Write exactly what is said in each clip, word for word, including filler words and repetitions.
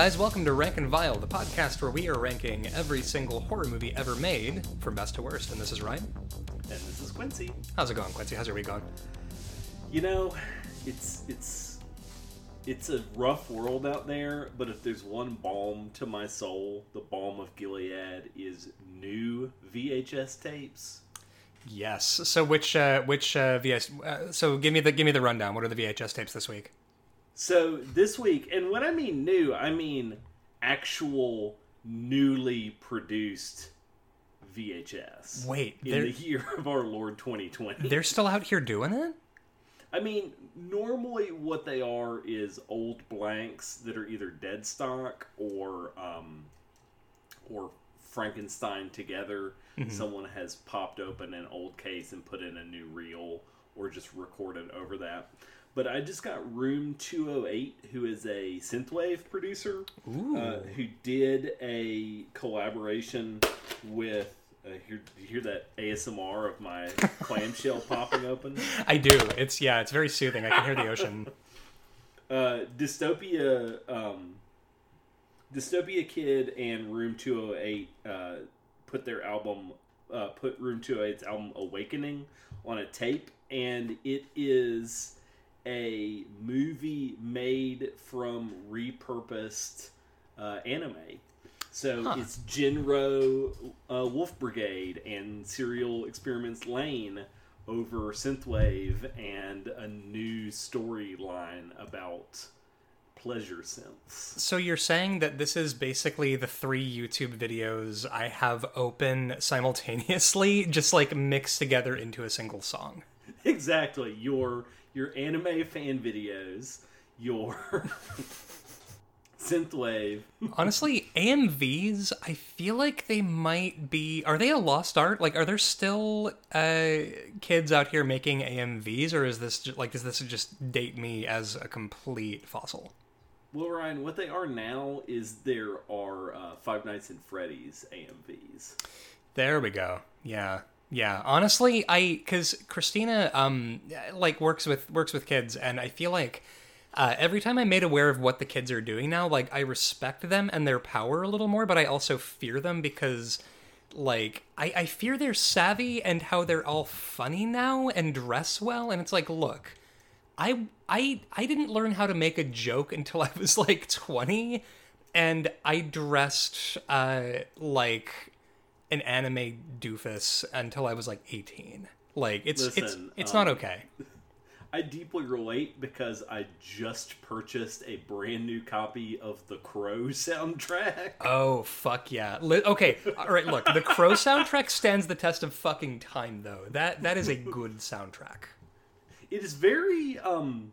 guys, welcome to Rankin' Vile, the podcast where we are ranking every single horror movie ever made, from best to worst. And this is Ryan. And this is Quincy. How's it going, Quincy? How's your week going? You know, it's it's it's a rough world out there, but if there's one balm to my soul, the balm of Gilead is new V H S tapes. Yes. So which uh, which uh, V H S? Uh, so give me the give me the rundown. What are the V H S tapes this week? So this week, and when I mean new, I mean actual newly produced V H S. Wait, in the year of our Lord twenty twenty, they're still out here doing it? I mean, normally what they are is old blanks that are either dead stock or um, or Frankenstein together. Mm-hmm. Someone has popped open an old case and put in a new reel, or just recorded over that. But I just got Room two oh eight, who is a synthwave producer, uh, who did a collaboration with. Uh, hear, you hear that A S M R of my clamshell popping open? I do. It's yeah. It's very soothing. I can hear the ocean. uh, Dystopia, um, Dystopia Kid, and Room two oh eight uh, put their album, uh, put Room two oh eight's album Awakening on a tape, and it is a movie made from repurposed uh, anime. So huh. It's Jinroh, uh, Wolf Brigade, and Serial Experiments Lain over synthwave and a new storyline about pleasure synths. So you're saying that this is basically the three YouTube videos I have open simultaneously, just like mixed together into a single song. Exactly. Your your anime fan videos, your synthwave. Honestly, A M Vs, I feel like they might be... Are they a lost art? Like, are there still uh, kids out here making A M Vs, or is this just, like, does this just date me as a complete fossil? Well, Ryan, what they are now is there are uh, Five Nights at Freddy's A M Vs. There we go. Yeah. Yeah, honestly, I because Christina um like works with works with kids, and I feel like uh, every time I'm made aware of what the kids are doing now, like I respect them and their power a little more, but I also fear them because like I, I fear their savvy and how they're all funny now and dress well, and it's like, look, I I I didn't learn how to make a joke until I was like twenty, and I dressed uh like. an anime doofus until I was like eighteen. Like it's Listen, it's it's um, not okay. I deeply relate because I just purchased a brand new copy of The Crow soundtrack. Oh fuck yeah! Okay, all right. Look, The Crow soundtrack stands the test of fucking time, though. That that is a good soundtrack. It is very um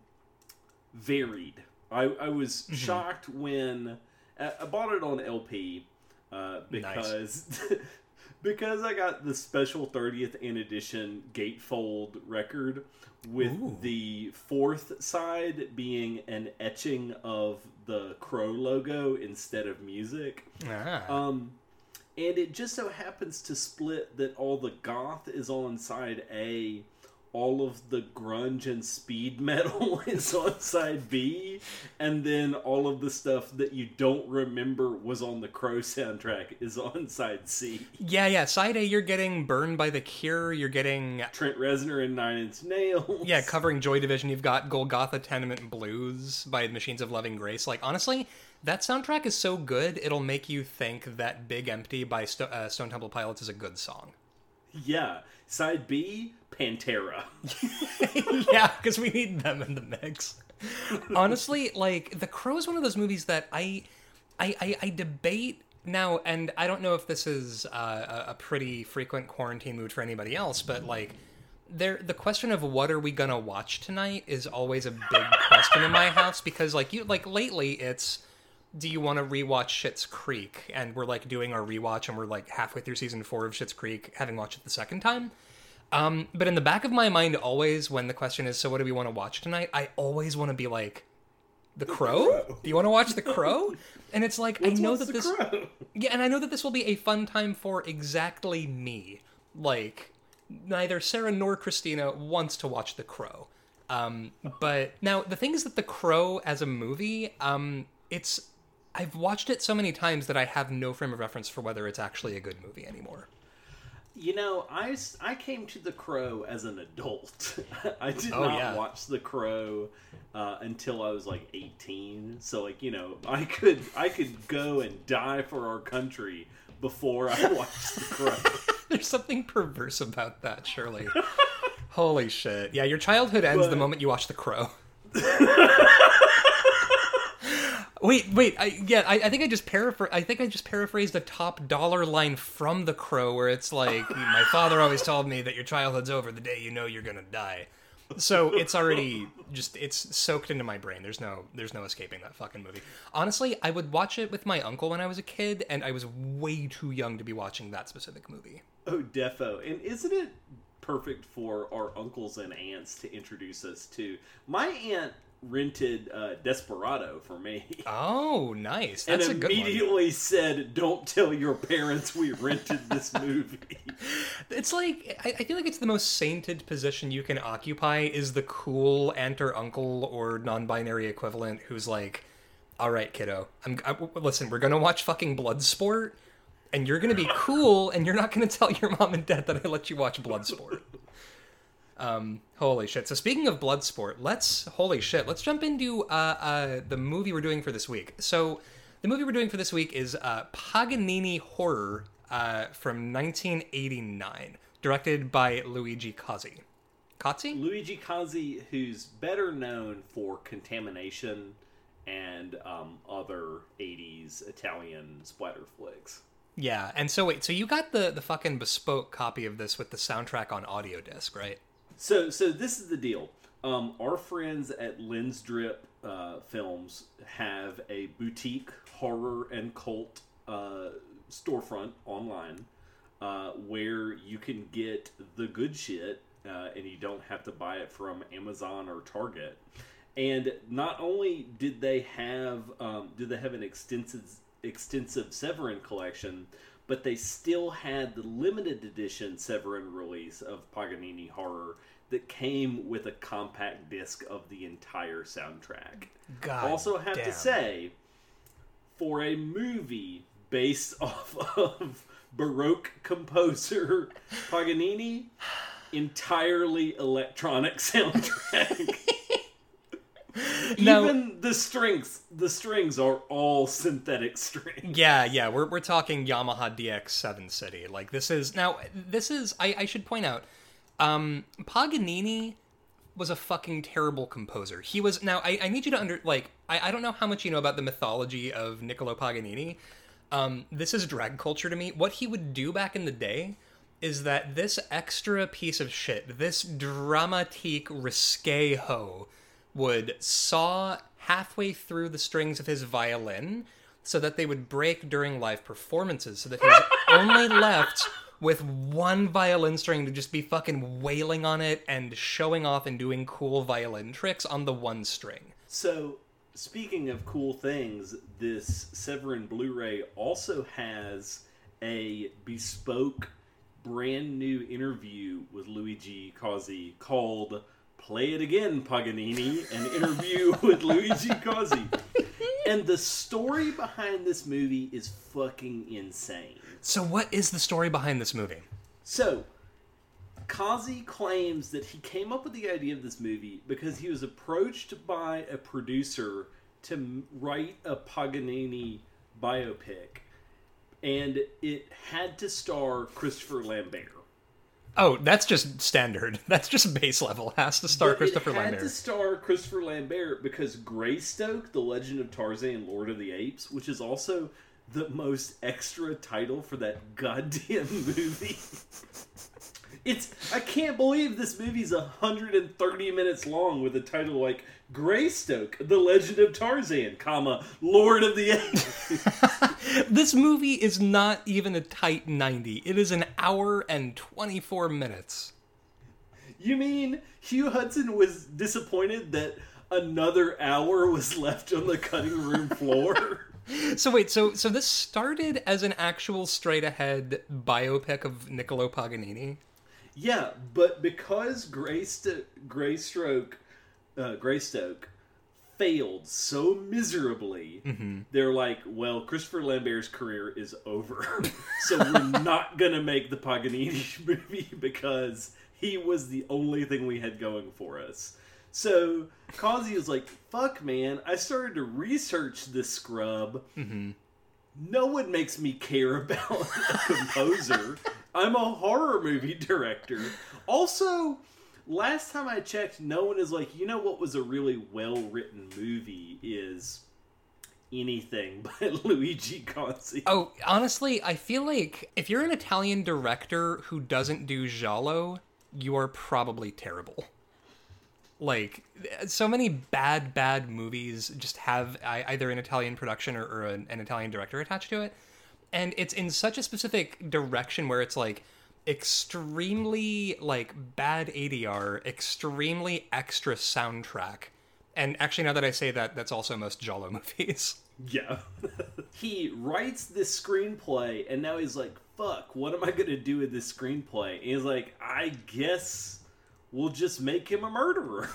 varied. I I was mm-hmm. shocked when uh, I bought it on L P uh, because. Nice. Because I got the special thirtieth in edition gatefold record with Ooh. the fourth side being an etching of the Crow logo instead of music. Ah. Um, and it just so happens to split that all the goth is on side A, all of the grunge and speed metal is on side B, and then all of the stuff that you don't remember was on the Crow soundtrack is on side C. Yeah, yeah. Side A, you're getting Burned by the Cure. You're getting Trent Reznor and Nine Inch Nails. Yeah, covering Joy Division. You've got Golgotha Tenement Blues by Machines of Loving Grace. Like, honestly, that soundtrack is so good, it'll make you think that Big Empty by Sto- uh, Stone Temple Pilots is a good song. Yeah. Side B, Pantera. Yeah, because we need them in the mix. Honestly, like, The Crow is one of those movies that I I, I, I debate now, and I don't know if this is uh, a pretty frequent quarantine mood for anybody else, but, like, there the question of what are we gonna watch tonight is always a big question in my house, because, like, you like lately it's, do you want to rewatch Schitt's Creek? And we're, like, doing our rewatch, and we're, like, halfway through season four of Schitt's Creek, having watched it the second time. Um, but in the back of my mind, always when the question is, so what do we want to watch tonight? I always want to be like, The Crow? Do you want to watch The Crow? And it's like, Let's I know that this, crow. yeah, and I know that this will be a fun time for exactly me. Like, neither Sarah nor Christina wants to watch The Crow. Um, but now the thing is that The Crow as a movie, um, it's I've watched it so many times that I have no frame of reference for whether it's actually a good movie anymore. You know, I, I came to The Crow as an adult. I did oh, not yeah. watch The Crow uh, until I was like eighteen. So like, you know, I could I could go and die for our country before I watched The Crow. There's something perverse about that, surely. Holy shit. Yeah, your childhood ends but... the moment you watch The Crow. Wait, wait, I, yeah, I, I think I just paraphr- I think I just paraphrased the top dollar line from The Crow, where it's like, my father always told me that your childhood's over the day you know you're gonna die. So it's already just, it's soaked into my brain. There's no, there's no escaping that fucking movie. Honestly, I would watch it with my uncle when I was a kid, and I was way too young to be watching that specific movie. Oh, defo. And isn't it perfect for our uncles and aunts to introduce us to? My aunt rented uh, Desperado for me. Oh, nice. That's and a good one. And immediately said, don't tell your parents we rented this movie. It's like, I, I feel like it's the most sainted position you can occupy is the cool aunt or uncle or non-binary equivalent who's like, all right, kiddo, I'm, I, listen, we're going to watch fucking Bloodsport, and you're going to be cool, and you're not going to tell your mom and dad that I let you watch Bloodsport. Um, holy shit. So speaking of Bloodsport, let's, holy shit, let's jump into, uh, uh, the movie we're doing for this week. So the movie we're doing for this week is, uh, Paganini Horror, uh, from nineteen eighty-nine, directed by Luigi Cozzi. Cozzi? Luigi Cozzi, who's better known for Contamination and, um, other eighties Italian splatter flicks. Yeah, and so wait, so you got the, the fucking bespoke copy of this with the soundtrack on audio disc, right? So, so this is the deal. Um, our friends at Lenz's Drip uh, Films have a boutique horror and cult uh, storefront online uh, where you can get the good shit uh, and you don't have to buy it from Amazon or Target. And not only did they have um, did they have an extensive extensive Severin collection, but they still had the limited edition Severin release of Paganini Horror that came with a compact disc of the entire soundtrack. God also have damn. to say, for a movie based off of Baroque composer Paganini, entirely electronic soundtrack. Now, even the strings, the strings are all synthetic strings. Yeah, yeah, we're we're talking Yamaha D X seven City. Like this is now, this is I, I should point out, um, Paganini was a fucking terrible composer. He was now. I, I need you to under like I, I don't know how much you know about the mythology of Niccolo Paganini. Um, this is drag culture to me. What he would do back in the day is that this extra piece of shit, this dramatique risque ho, would saw halfway through the strings of his violin so that they would break during live performances, so that he was only left with one violin string to just be fucking wailing on it and showing off and doing cool violin tricks on the one string. So, speaking of cool things, this Severin Blu-ray also has a bespoke, brand new interview with Luigi Cozzi called Play It Again, Paganini, an interview with Luigi Cozzi. And the story behind this movie is fucking insane. So what is the story behind this movie? So, Cozzi claims that he came up with the idea of this movie because he was approached by a producer to write a Paganini biopic. And it had to star Christopher Lambert. Oh, that's just standard. That's just base level. Has to star but Christopher Lambert. It had Lambert. to star Christopher Lambert because Greystoke, The Legend of Tarzan, Lord of the Apes, which is also the most extra title for that goddamn movie. It's I can't believe this movie's one hundred thirty minutes long with a title like Greystoke, The Legend of Tarzan, comma, Lord of the Apes. This movie is not even a tight ninety. It is an hour and twenty-four minutes. You mean Hugh Hudson was disappointed that another hour was left on the cutting room floor? So wait, so so this started as an actual straight-ahead biopic of Niccolo Paganini? Yeah, but because Greystoke, Greystoke, uh, Greystoke failed so miserably, mm-hmm. they're like, well, Christopher Lambert's career is over. So we're not going to make the Paganini movie because he was the only thing we had going for us. So Cozzi was like, fuck, man, I started to research this scrub. Mm-hmm. No one makes me care about a composer. I'm a horror movie director. Also... last time I checked, no one is like, you know what was a really well-written movie is anything by Luigi Cozzi. Oh, honestly, I feel like if you're an Italian director who doesn't do Giallo, you are probably terrible. Like, so many bad, bad movies just have either an Italian production or, or an, an Italian director attached to it. And it's in such a specific direction where it's like, extremely, like, bad A D R, extremely extra soundtrack. And actually, now that I say that, that's also most Giallo movies. Yeah. He writes this screenplay, and now he's like, fuck, what am I going to do with this screenplay? And he's like, I guess we'll just make him a murderer.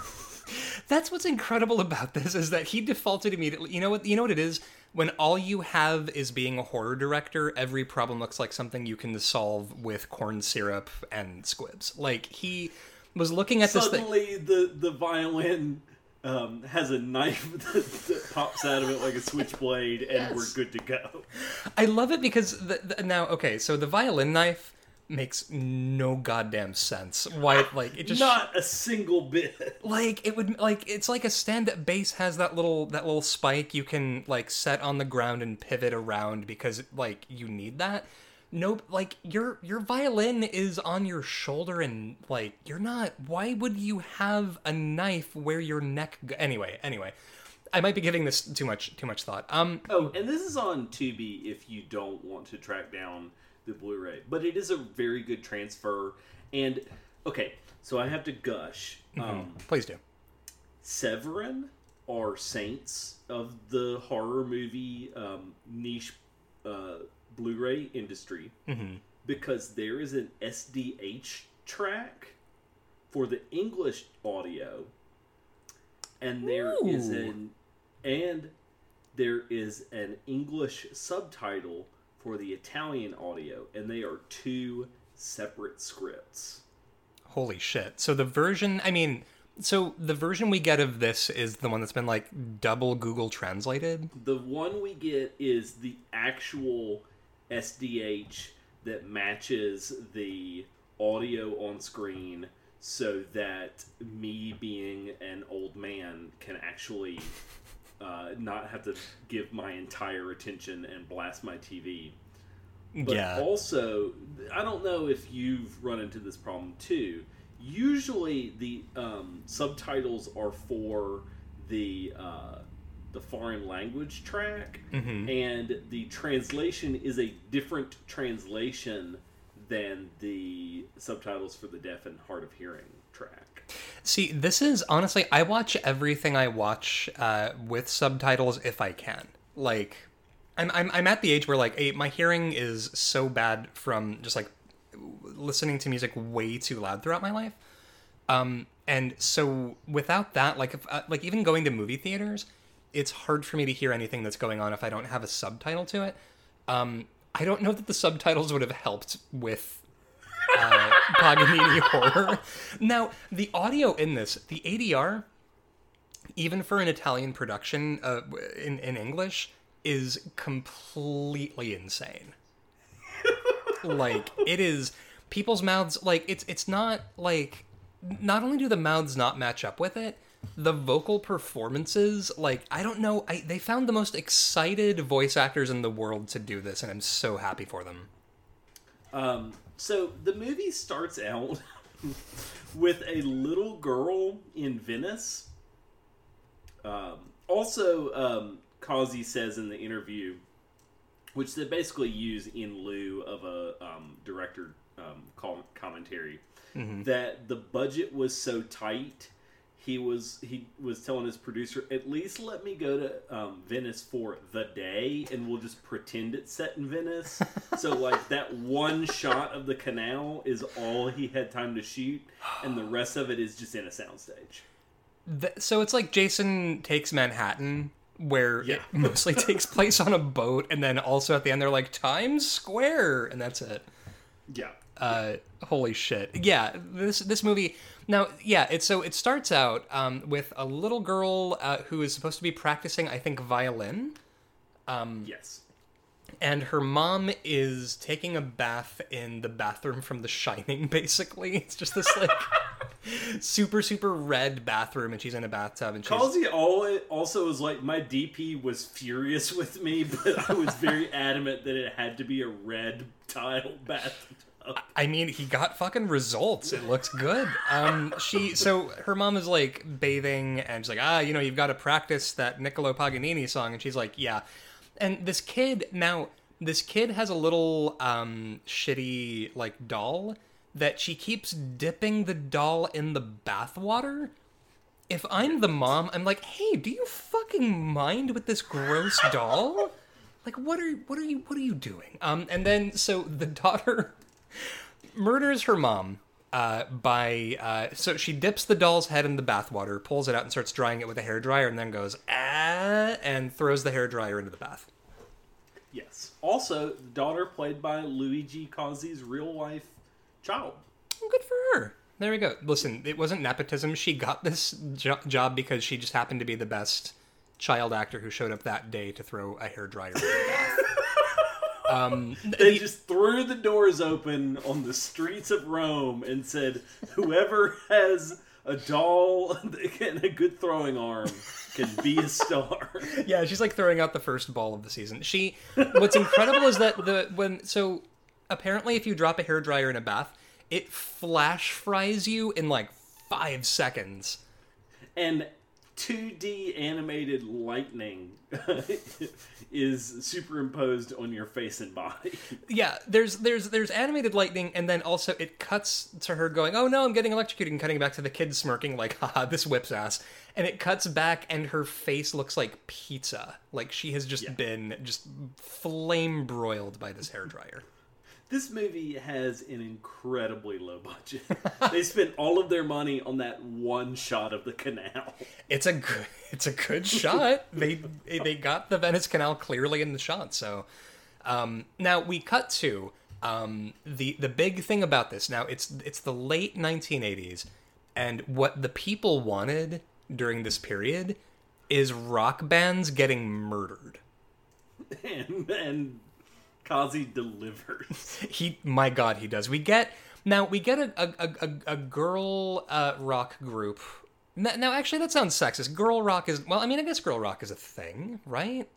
That's what's incredible about this, is that he defaulted immediately. You know what? You know what it is? When all you have is being a horror director, every problem looks like something you can solve with corn syrup and squibs. Like, he was looking at this thing. Suddenly, the, the violin um, has a knife that, that pops out of it like a switchblade, yes. And we're good to go. I love it because, the, the, now, okay, so the violin knife makes no goddamn sense. Why, like, it just... not a single bit. Like, it would, like, it's like a stand-up bass has that little, that little spike you can, like, set on the ground and pivot around because, like, you need that. No, like, your, your violin is on your shoulder and, like, you're not, why would you have a knife where your neck, go- anyway, anyway. I might be giving this too much, too much thought. Um. Oh, and this is on Tubi if you don't want to track down the Blu-ray, but it is a very good transfer. And okay, so I have to gush. Mm-hmm. Um, Please do. Severin are saints of the horror movie um, niche uh, Blu-ray industry, mm-hmm. because there is an S D H track for the English audio, and there Ooh. is an and there is an English subtitle for the Italian audio, and they are two separate scripts. Holy shit. So the version, I mean, so the version we get of this is the one that's been, like, double Google translated? The one we get is the actual S D H that matches the audio on screen so that me being an old man can actually... Uh, not have to give my entire attention and blast my T V. But yeah. Also, I don't know if you've run into this problem too. Usually the um, subtitles are for the uh, the foreign language track, mm-hmm. and the translation is a different translation than the subtitles for the deaf and hard of hearing track. See, this is, honestly, I watch everything I watch uh, with subtitles if I can. Like, I'm I'm I'm at the age where, like, a, my hearing is so bad from just, like, listening to music way too loud throughout my life. Um, and so without that, like, if, uh, like even going to movie theaters, it's hard for me to hear anything that's going on if I don't have a subtitle to it. Um, I don't know that the subtitles would have helped with... Uh, Paganini Horror. Now, the audio in this, the A D R, even for an Italian production uh, in, in English, is completely insane. Like, it is, people's mouths, like, it's it's not, like, not only do the mouths not match up with it, the vocal performances, like, I don't know, I, they found the most excited voice actors in the world to do this, and I'm so happy for them. Um... So, the movie starts out with a little girl in Venice. Um, also, um, Cozzi says in the interview, which they basically use in lieu of a um, director um, commentary, mm-hmm. that the budget was so tight, he was he was telling his producer, at least let me go to um, Venice for the day, and we'll just pretend it's set in Venice. So, like, that one shot of the canal is all he had time to shoot, and the rest of it is just in a soundstage. th- so it's like Jason Takes Manhattan, where yeah. it mostly takes place on a boat, and then also at the end they're like, Times Square, and that's it. Yeah. Uh, holy shit. Yeah, this this movie... Now, yeah, it's, so it starts out um, with a little girl uh, who is supposed to be practicing, I think, violin. Um, yes. And her mom is taking a bath in the bathroom from The Shining, basically. It's just this, like, super, super red bathroom, and she's in a bathtub. And Cozzi also was like, my D P was furious with me, but I was very adamant that it had to be a red tile bathtub. I mean, he got fucking results. It looks good. Um, she, so her mom is like bathing, and she's like, ah, you know, you've got to practice that Niccolo Paganini song. And she's like, yeah. And this kid, now, this kid has a little um, shitty, like, doll that she keeps dipping the doll in the bathwater. If I'm the mom, I'm like, hey, do you fucking mind with this gross doll? Like, what are what are you what are you doing? Um, and then so the daughter murders her mom uh, by uh, so she dips the doll's head in the bathwater, pulls it out, and starts drying it with a hairdryer, and then goes ah and throws the hairdryer into the bath. Yes. Also, the daughter played by Luigi Cozzi's real life child. Good for her. There we go. Listen, it wasn't nepotism. She got this jo- job because she just happened to be the best child actor who showed up that day to throw a hairdryer in the bath. Um, they the, just threw the doors open on the streets of Rome and said, whoever has a doll and a good throwing arm can be a star. Yeah, she's like throwing out the first ball of the season. She, what's incredible is that the, when, so apparently if you drop a hairdryer in a bath, it flash fries you in like five seconds. And two D animated lightning is superimposed on your face and body. Yeah, there's there's there's animated lightning, and then also it cuts to her going, oh no, I'm getting electrocuted, and cutting back to the kid smirking like, haha, this whips ass. And it cuts back, and her face looks like pizza. Like she has just yeah. been just flame broiled by this hairdryer. This movie has an incredibly low budget. They spent all of their money on that one shot of the canal. It's a good, it's a good shot. They they got the Venice Canal clearly in the shot. So um, now we cut to um, the the big thing about this. Now it's it's the late nineteen eighties, and what the people wanted during this period is rock bands getting murdered. And and. Cozzi delivers. He, my God, he does. We get, now we get a a a, a girl uh, rock group. Now, now, actually, that sounds sexist. Girl rock is, well, I mean, I guess girl rock is a thing, right?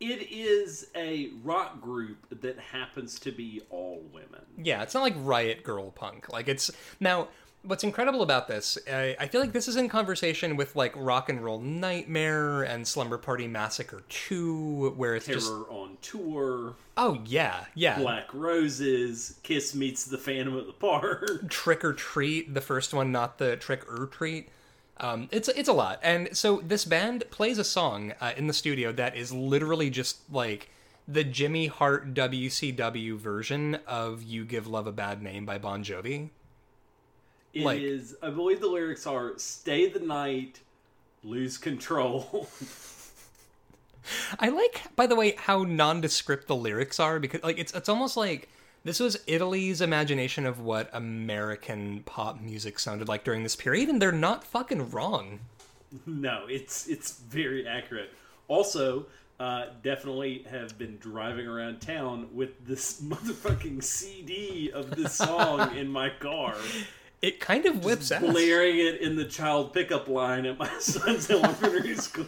It is a rock group that happens to be all women. Yeah, it's not like Riot Girl punk. Like it's, now, what's incredible about this, I, I feel like this is in conversation with like Rock and Roll Nightmare and Slumber Party Massacre two, where it's Terror just... Terror on Tour. Oh, yeah, yeah. Black Roses, Kiss Meets the Phantom of the Park. Trick or Treat, the first one, not the Trick or Treat. Um, it's, it's a lot. And so this band plays a song uh, in the studio that is literally just like the Jimmy Hart W C W version of You Give Love a Bad Name by Bon Jovi. It like, is, I believe the lyrics are, stay the night, lose control. I like, by the way, how nondescript the lyrics are, because like it's it's almost like this was Italy's imagination of what American pop music sounded like during this period, and they're not fucking wrong. No, it's it's very accurate. Also, uh, definitely have been driving around town with this motherfucking C D of this song in my car. It kind of whips out. Blaring it in the child pickup line at my son's elementary school.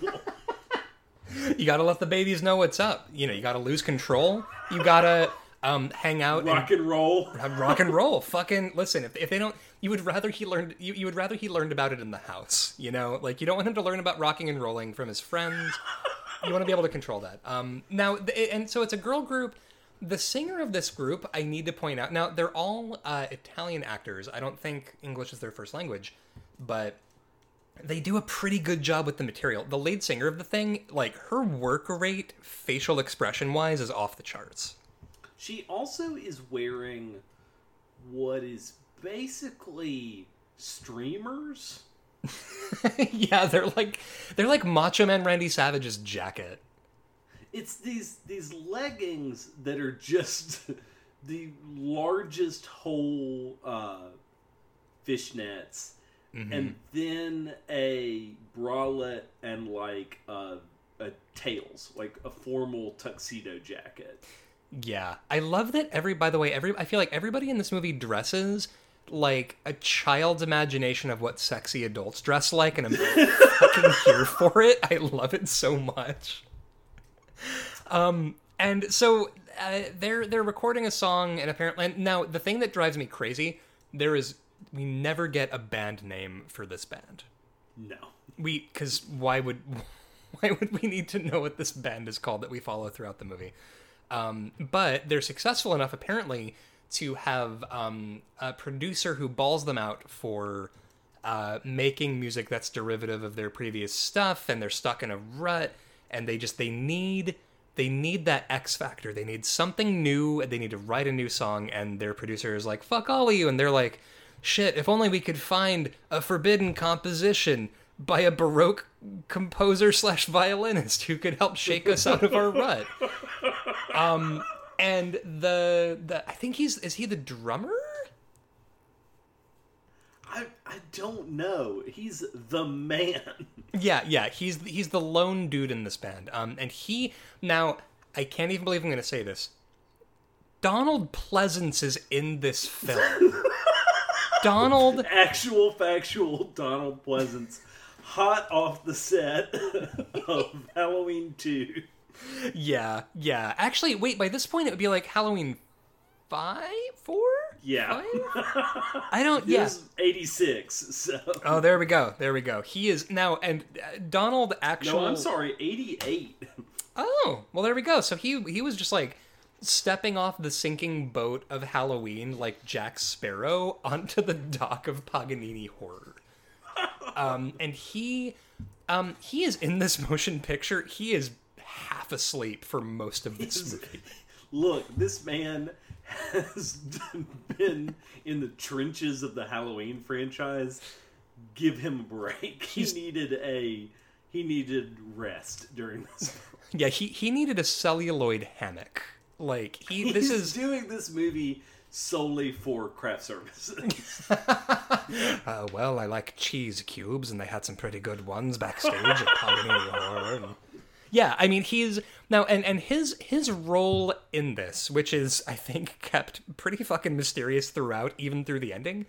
You gotta let the babies know what's up. You know, you gotta lose control. You gotta um, hang out. Rock and, and roll. Rock and roll. Fucking listen. If if they don't, you would rather he learned. You, you would rather he learned about it in the house. You know, like you don't want him to learn about rocking and rolling from his friends. You want to be able to control that. Um, now, and so it's a girl group. The singer of this group, I need to point out... Now, they're all uh, Italian actors. I don't think English is their first language, but they do a pretty good job with the material. The lead singer of the thing, like, her work rate, facial expression-wise, is off the charts. She also is wearing what is basically streamers. Yeah, they're like they're like Macho Man Randy Savage's jacket. It's these these leggings that are just the largest whole uh, fishnets, mm-hmm. and then a bralette and like a, a tails, like a formal tuxedo jacket. Yeah, I love that. Every by the way, every I feel like everybody in this movie dresses like a child's imagination of what sexy adults dress like, and I'm fucking here for it. I love it so much. Um, and so uh, they're they're recording a song, and apparently and now the thing that drives me crazy, there is we never get a band name for this band. No, we because why would why would we need to know what this band is called that we follow throughout the movie? Um, but they're successful enough apparently to have um, a producer who balls them out for uh, making music that's derivative of their previous stuff, and they're stuck in a rut, and they just, they need, they need that X factor. They need something new, and they need to write a new song, and their producer is like, fuck all of you, and they're like, shit, if only we could find a forbidden composition by a Baroque composer slash violinist who could help shake us out of our rut. Um... And the, the I think he's is he the drummer? I I don't know. He's the man. Yeah, yeah. He's he's the lone dude in this band. Um, and he now I can't even believe I'm going to say this. Donald Pleasance is in this film. Donald, actual factual Donald Pleasance, hot off the set of Halloween two. Yeah, yeah. Actually, wait, by this point it would be like Halloween five? four? Yeah. Five? I don't, yeah. He's eighty-six, so... Oh, there we go, there we go. He is now, and Donald actually... No, I'm sorry, eighty-eight. Oh, well there we go. So he he was just like stepping off the sinking boat of Halloween like Jack Sparrow onto the dock of Paganini Horror. Um, and he, um, he is in this motion picture, he is half asleep for most of this movie. Look, this man has been in the trenches of the Halloween franchise. Give him a break. He He's, needed a he needed rest during this. Yeah, he he needed a celluloid hammock. Like he this He's is doing this movie solely for craft services. uh, well, I like cheese cubes, and they had some pretty good ones backstage at Paganini Horror. Yeah, I mean, he's... Now, and, and his his role in this, which is, I think, kept pretty fucking mysterious throughout, even through the ending.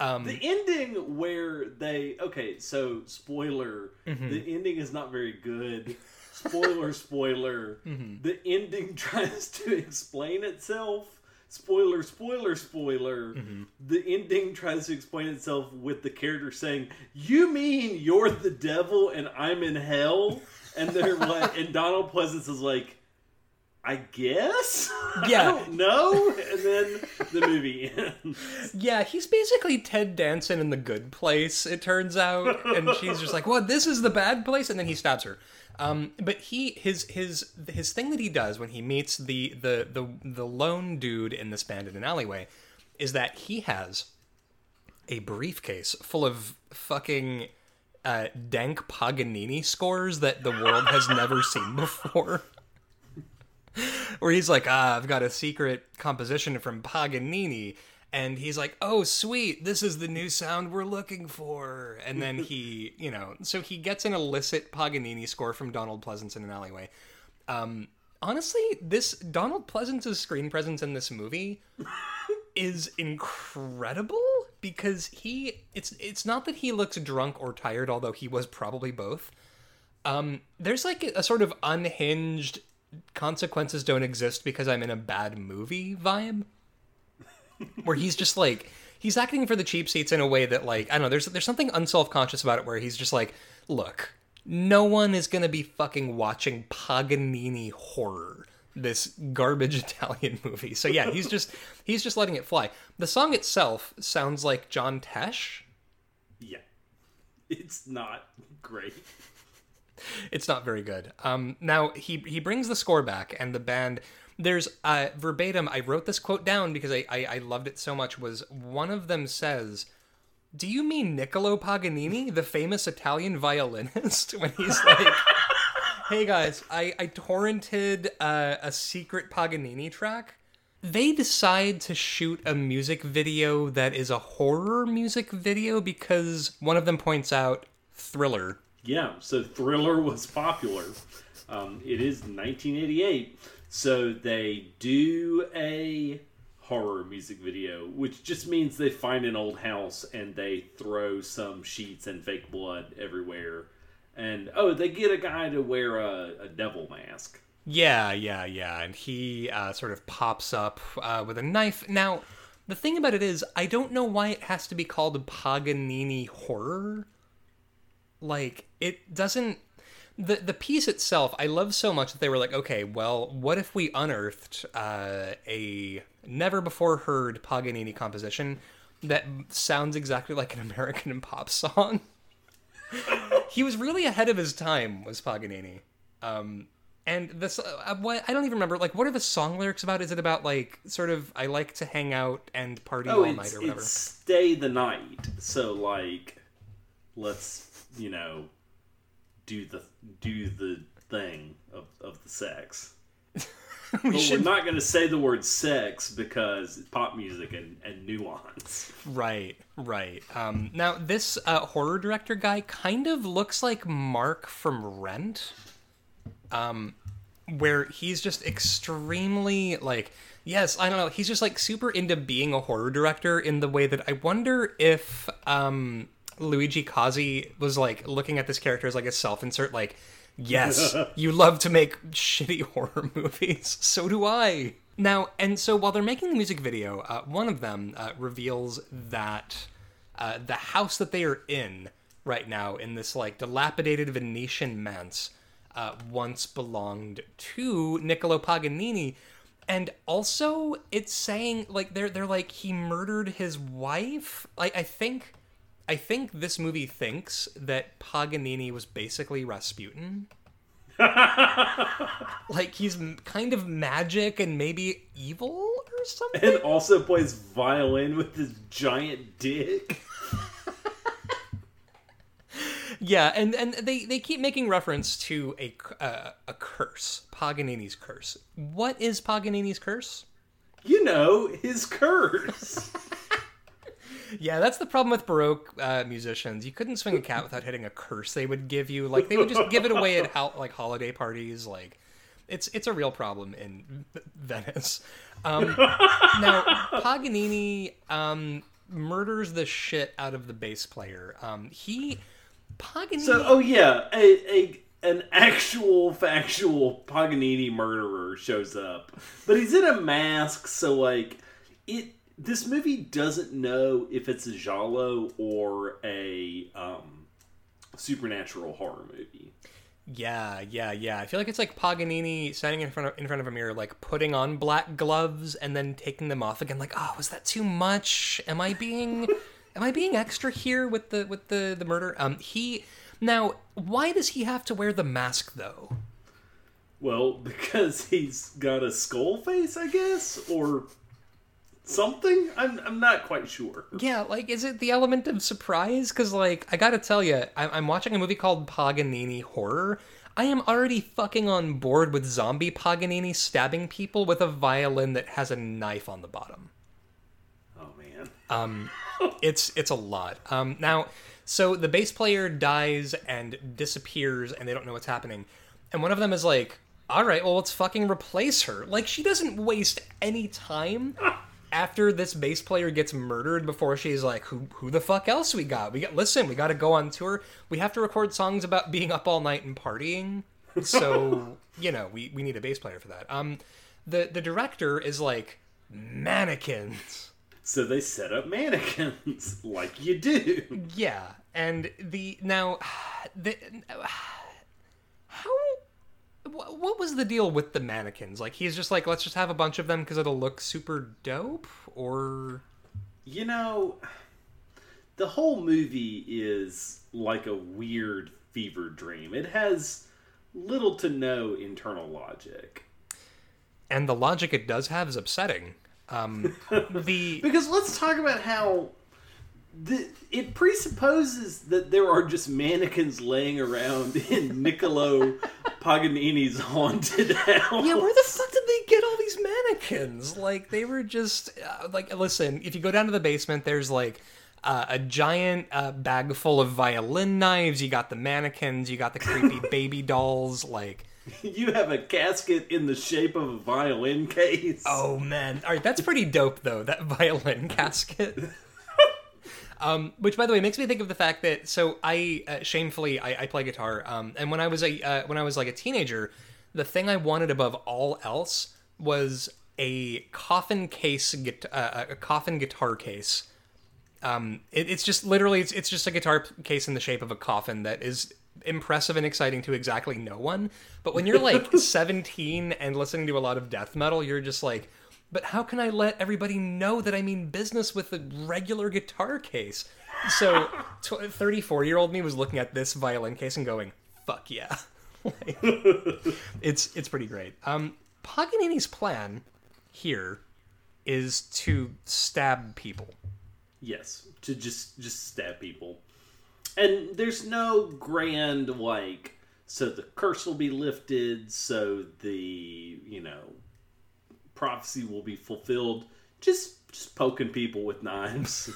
Um, the ending where they... Okay, so, spoiler. Mm-hmm. The ending is not very good. Spoiler, spoiler. Mm-hmm. The ending tries to explain itself. Spoiler, spoiler, spoiler. Mm-hmm. The ending tries to explain itself with the character saying, "You mean you're the devil and I'm in hell?" And they're like, and Donald Pleasance is like, "I guess? Yeah. I don't know." And then the movie ends. Yeah, he's basically Ted Danson in The Good Place, it turns out. And she's just like, "Well, this is the bad place." And then he stabs her. Um, but he, his, his, his thing that he does when he meets the, the, the, the lone dude in this band in an alleyway is that he has a briefcase full of fucking... Uh, dank Paganini scores that the world has never seen before. Where he's like, ah, I've got a secret composition from Paganini. And he's like, "Oh, sweet, this is the new sound we're looking for." And then he, you know, so he gets an illicit Paganini score from Donald Pleasance in an alleyway. Um, honestly, this Donald Pleasance's screen presence in this movie is incredible. Because he, it's it's not that he looks drunk or tired, although he was probably both. Um, there's like a, a sort of unhinged consequences don't exist because I'm in a bad movie vibe. Where he's just like, he's acting for the cheap seats in a way that like, I don't know, there's, there's something unselfconscious about it where he's just like, look, no one is going to be fucking watching Paganini Horror, this garbage Italian movie. So yeah, he's just he's just letting it fly. The song itself sounds like John Tesh. Yeah. It's not great. It's not very good. Um, now, he he brings the score back, and the band... There's uh, verbatim, I wrote this quote down because I, I, I loved it so much, was one of them says, do you mean Niccolo Paganini, the famous Italian violinist? When he's like, hey guys, I, I torrented uh, a secret Paganini track. They decide to shoot a music video that is a horror music video because one of them points out Thriller. Yeah, so Thriller was popular. Um, it is nineteen eighty-eight, so they do a horror music video, which just means they find an old house and they throw some sheets and fake blood everywhere. And, oh, they get a guy to wear a, a devil mask. Yeah, yeah, yeah. And he uh, sort of pops up uh, with a knife. Now, the thing about it is, I don't know why it has to be called Paganini Horror. Like, it doesn't... The the piece itself, I love so much that they were like, okay, well, what if we unearthed uh, a never-before-heard Paganini composition that sounds exactly like an American and pop song? He was really ahead of his time, was Paganini. Um, and this, uh, what, I don't even remember, like, what are the song lyrics about? Is it about, like, sort of, I like to hang out and party oh, all night or whatever? It's stay the night. So, like, let's, you know... do the do the thing of, of the sex. we but should... we're not going to say the word sex because pop music and, and nuance. Right, right. Um, now, this uh, horror director guy kind of looks like Mark from Rent, um, where he's just extremely, like, yes, I don't know, he's just, like, super into being a horror director in the way that I wonder if... Um, Luigi Cozzi was, like, looking at this character as, like, a self-insert, like, yes, you love to make shitty horror movies. So do I. Now, and so while they're making the music video, uh, one of them uh, reveals that uh, the house that they are in right now, in this, like, dilapidated Venetian manse, uh, once belonged to Niccolo Paganini. And also, it's saying, like, they're, they're like, he murdered his wife. I, I think... I think this movie thinks that Paganini was basically Rasputin. Like, he's kind of magic and maybe evil or something. And also plays violin with his giant dick. Yeah, and, and they, they keep making reference to a, uh, a curse, Paganini's curse. What is Paganini's curse? You know, his curse. Yeah, that's the problem with Baroque uh, musicians. You couldn't swing a cat without hitting a curse they would give you. Like, they would just give it away at ho- like holiday parties. Like, it's it's a real problem in Venice. Um, now, Paganini um, murders the shit out of the bass player. Um, he Paganini. So, oh yeah, a, a an actual factual Paganini murderer shows up, but he's in a mask. So, like, it. This movie doesn't know if it's a giallo or a um, supernatural horror movie. Yeah, yeah, yeah. I feel like it's like Paganini standing in front of in front of a mirror, like putting on black gloves and then taking them off again. Like, oh, was that too much? Am I being am I being extra here with the with the the murder? Um, he now why does he have to wear the mask though? Well, because he's got a skull face, I guess, or. Something? I'm I'm not quite sure. Yeah, like, is it the element of surprise? Because, like, I gotta tell you, I'm, I'm watching a movie called Paganini Horror. I am already fucking on board with zombie Paganini stabbing people with a violin that has a knife on the bottom. Oh, man. Um, it's, it's a lot. Um, now, so the bass player dies and disappears, and they don't know what's happening. And one of them is like, all right, well, let's fucking replace her. Like, she doesn't waste any time... After this bass player gets murdered, before she's like, who who the fuck else we got? We got listen, we got to go on tour. We have to record songs about being up all night and partying. So, you know, we, we need a bass player for that. Um, the, the director is like, mannequins. So they set up mannequins, like you do. Yeah, and the, now, the, how... What was the deal with the mannequins? Like, he's just like, let's just have a bunch of them because it'll look super dope? Or... You know, the whole movie is like a weird fever dream. It has little to no internal logic. And the logic it does have is upsetting. Um, the Because let's talk about how The, it presupposes that there are just mannequins laying around in Niccolo Paganini's haunted house. Yeah, where the fuck did they get all these mannequins? Like, they were just... Uh, like, listen, if you go down to the basement, there's, like, uh, a giant uh, bag full of violin knives. You got the mannequins. You got the creepy baby dolls. Like... You have a casket in the shape of a violin case. Oh, man. All right, that's pretty dope, though, that violin casket. Um, which, by the way, makes me think of the fact that so I uh, shamefully I, I play guitar, um, and when I was a uh, when I was like a teenager, the thing I wanted above all else was a coffin case, uh, a coffin guitar case. Um, it, it's just literally it's it's just a guitar case in the shape of a coffin that is impressive and exciting to exactly no one. But when you're like seventeen and listening to a lot of death metal, you're just like, but how can I let everybody know that I mean business with a regular guitar case? So thirty-four-year-old me was looking at this violin case and going, fuck yeah. Like, it's it's pretty great. Um, Paganini's plan here is to stab people. Yes, to just, just stab people. And there's no grand, like, so the curse will be lifted, so the, you know... prophecy will be fulfilled. Just, just poking people with knives.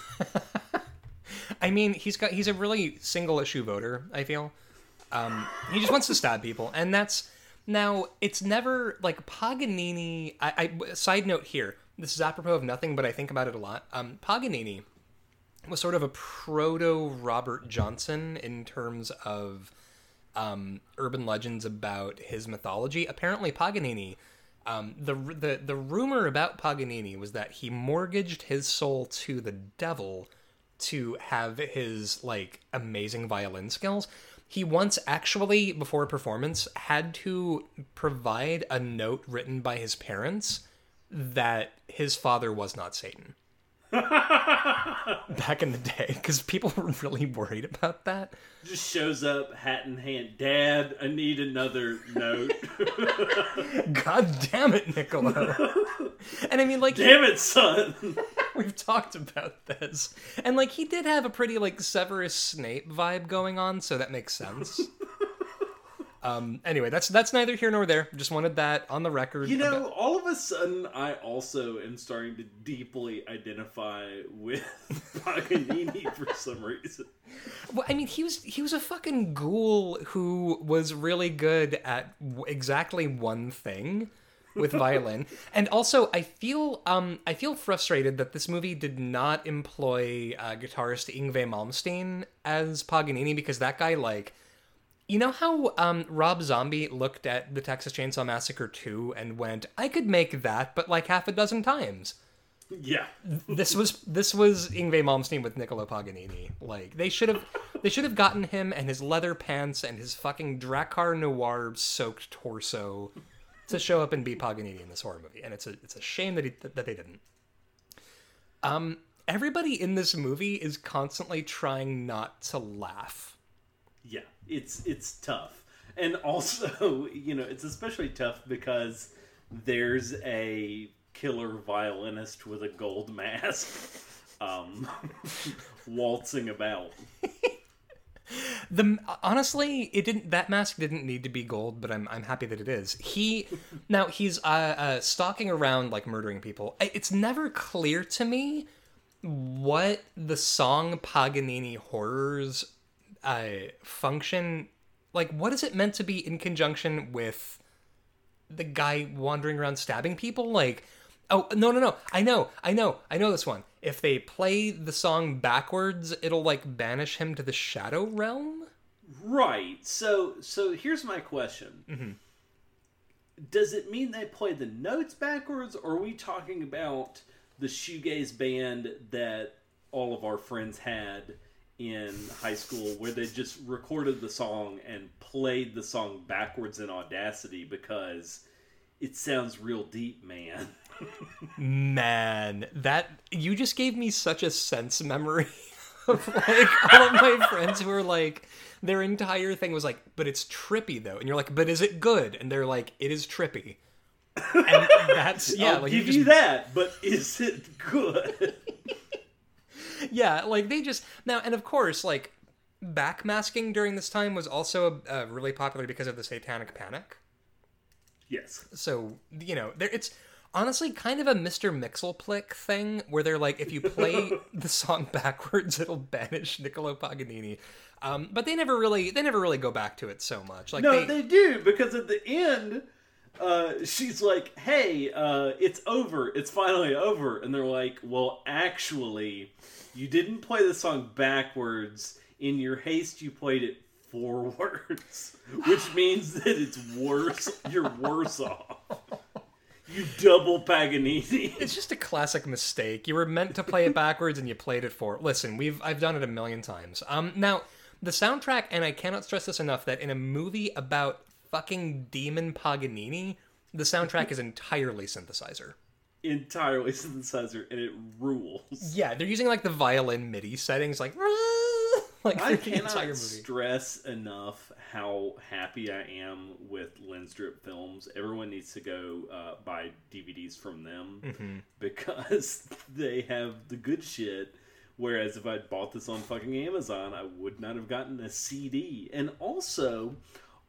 I mean, he's got he's a really single issue voter. I feel um, he just wants to stab people, and that's now. It's never like Paganini. I, I side note here. This is apropos of nothing, but I think about it a lot. Um, Paganini was sort of a proto Robert Johnson in terms of um, urban legends about his mythology. Apparently, Paganini. Um, the the the rumor about Paganini was that he mortgaged his soul to the devil to have his like amazing violin skills. He once actually, before a performance, had to provide a note written by his parents that his father was not Satan. Back in the day, because people were really worried about that. Just shows up, hat in hand. Dad, I need another note. God damn it, Niccolo. And I mean, like, damn he, it, son. We've talked about this, and like, he did have a pretty like Severus Snape vibe going on, so that makes sense. Um, anyway, that's that's neither here nor there. Just wanted that on the record. You know, about... all of a sudden, I also am starting to deeply identify with Paganini for some reason. Well, I mean, he was he was a fucking ghoul who was really good at exactly one thing with violin. And also, I feel um, I feel frustrated that this movie did not employ uh, guitarist Yngwie Malmsteen as Paganini, because that guy, like... You know how um, Rob Zombie looked at the Texas Chainsaw Massacre two and went, I could make that, but like half a dozen times. Yeah. this was this was Yngwie Malmsteen with Niccolo Paganini. Like they should have they should have gotten him and his leather pants and his fucking Drakkar Noir soaked torso to show up and be Paganini in this horror movie. And it's a it's a shame that he, that they didn't. Um, everybody in this movie is constantly trying not to laugh. Yeah, it's it's tough. And also, you know, it's especially tough because there's a killer violinist with a gold mask um, waltzing about. The honestly, it didn't that mask didn't need to be gold, but I'm I'm happy that it is. He now he's uh, uh, stalking around like murdering people. It's never clear to me what the song Paganini Horrors Uh, function, like, what is it meant to be in conjunction with the guy wandering around stabbing people? Like, oh, no, no, no, I know, I know, I know this one. If they play the song backwards, it'll, like, banish him to the shadow realm? Right, so, so here's my question. Mm-hmm. Does it mean they play the notes backwards, or are we talking about the shoegaze band that all of our friends had in high school, where they just recorded the song and played the song backwards in Audacity because it sounds real deep, man? Man, that you just gave me such a sense memory of like all of my friends who were like, their entire thing was like, but it's trippy though, and you're like, but is it good? And they're like, it is trippy. And that's yeah, I'll like give you, just... you that, but is it good? Yeah, like, they just... Now, and of course, like, backmasking during this time was also uh, really popular because of the satanic panic. Yes. So, you know, there it's... Honestly, kind of a Mister Mixelplick thing, where they're like, if you play the song backwards, it'll banish Niccolo Paganini. Um, but they never really, they never really go back to it so much. Like, no, they, they do, because at the end, uh, she's like, "Hey, uh, it's over. It's finally over." And they're like, "Well, actually, you didn't play the song backwards. In your haste, you played it forwards, which means that it's worse. You're worse off." You double Paganini. It's just a classic mistake. You were meant to play it backwards and you played it forward. Listen, we've I've done it a million times. Um, now, the soundtrack, and I cannot stress this enough, that in a movie about fucking Demon Paganini, the soundtrack is entirely synthesizer. Entirely synthesizer, and it rules. Yeah, they're using, like, the violin MIDI settings, like... Like, I cannot stress enough how happy I am with Lenz's Drip Films. Everyone needs to go uh, buy D V Ds from them, mm-hmm. because they have the good shit. Whereas if I'd bought this on fucking Amazon, I would not have gotten a C D. And also,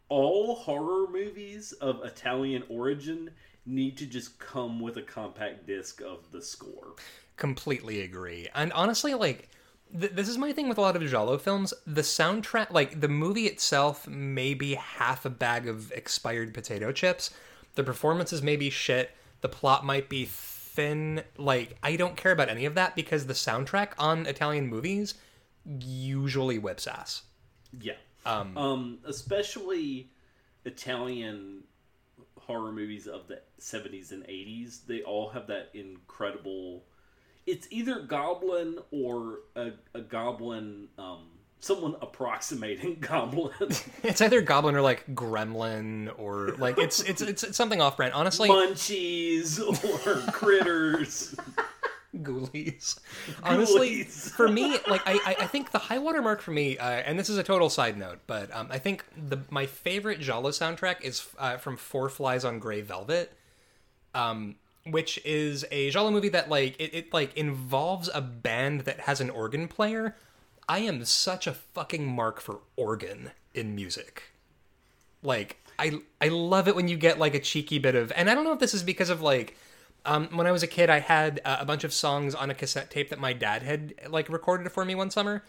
all horror movies of Italian origin need to just come with a compact disc of the score. Completely agree. And honestly, like... This is my thing with a lot of Giallo films. The soundtrack, like, the movie itself may be half a bag of expired potato chips. The performances may be shit. The plot might be thin. Like, I don't care about any of that because the soundtrack on Italian movies usually whips ass. Yeah. Um, um, especially Italian horror movies of the seventies and eighties. They all have that incredible... It's either Goblin or a, a Goblin, um, someone approximating Goblin. It's either Goblin or, like, Gremlin or, like, it's it's it's, it's something off-brand. Honestly... Munchies or Critters. Ghoulies. Honestly, Ghoulies. For me, like, I, I think the high water mark for me, uh, and this is a total side note, but um, I think the my favorite Giallo soundtrack is uh, from Four Flies on Grey Velvet. Um... Which is a Giallo movie that, like, it, it, like, involves a band that has an organ player. I am such a fucking mark for organ in music. Like, I I love it when you get, like, a cheeky bit of... And I don't know if this is because of, like... Um, when I was a kid, I had uh, a bunch of songs on a cassette tape that my dad had, like, recorded for me one summer.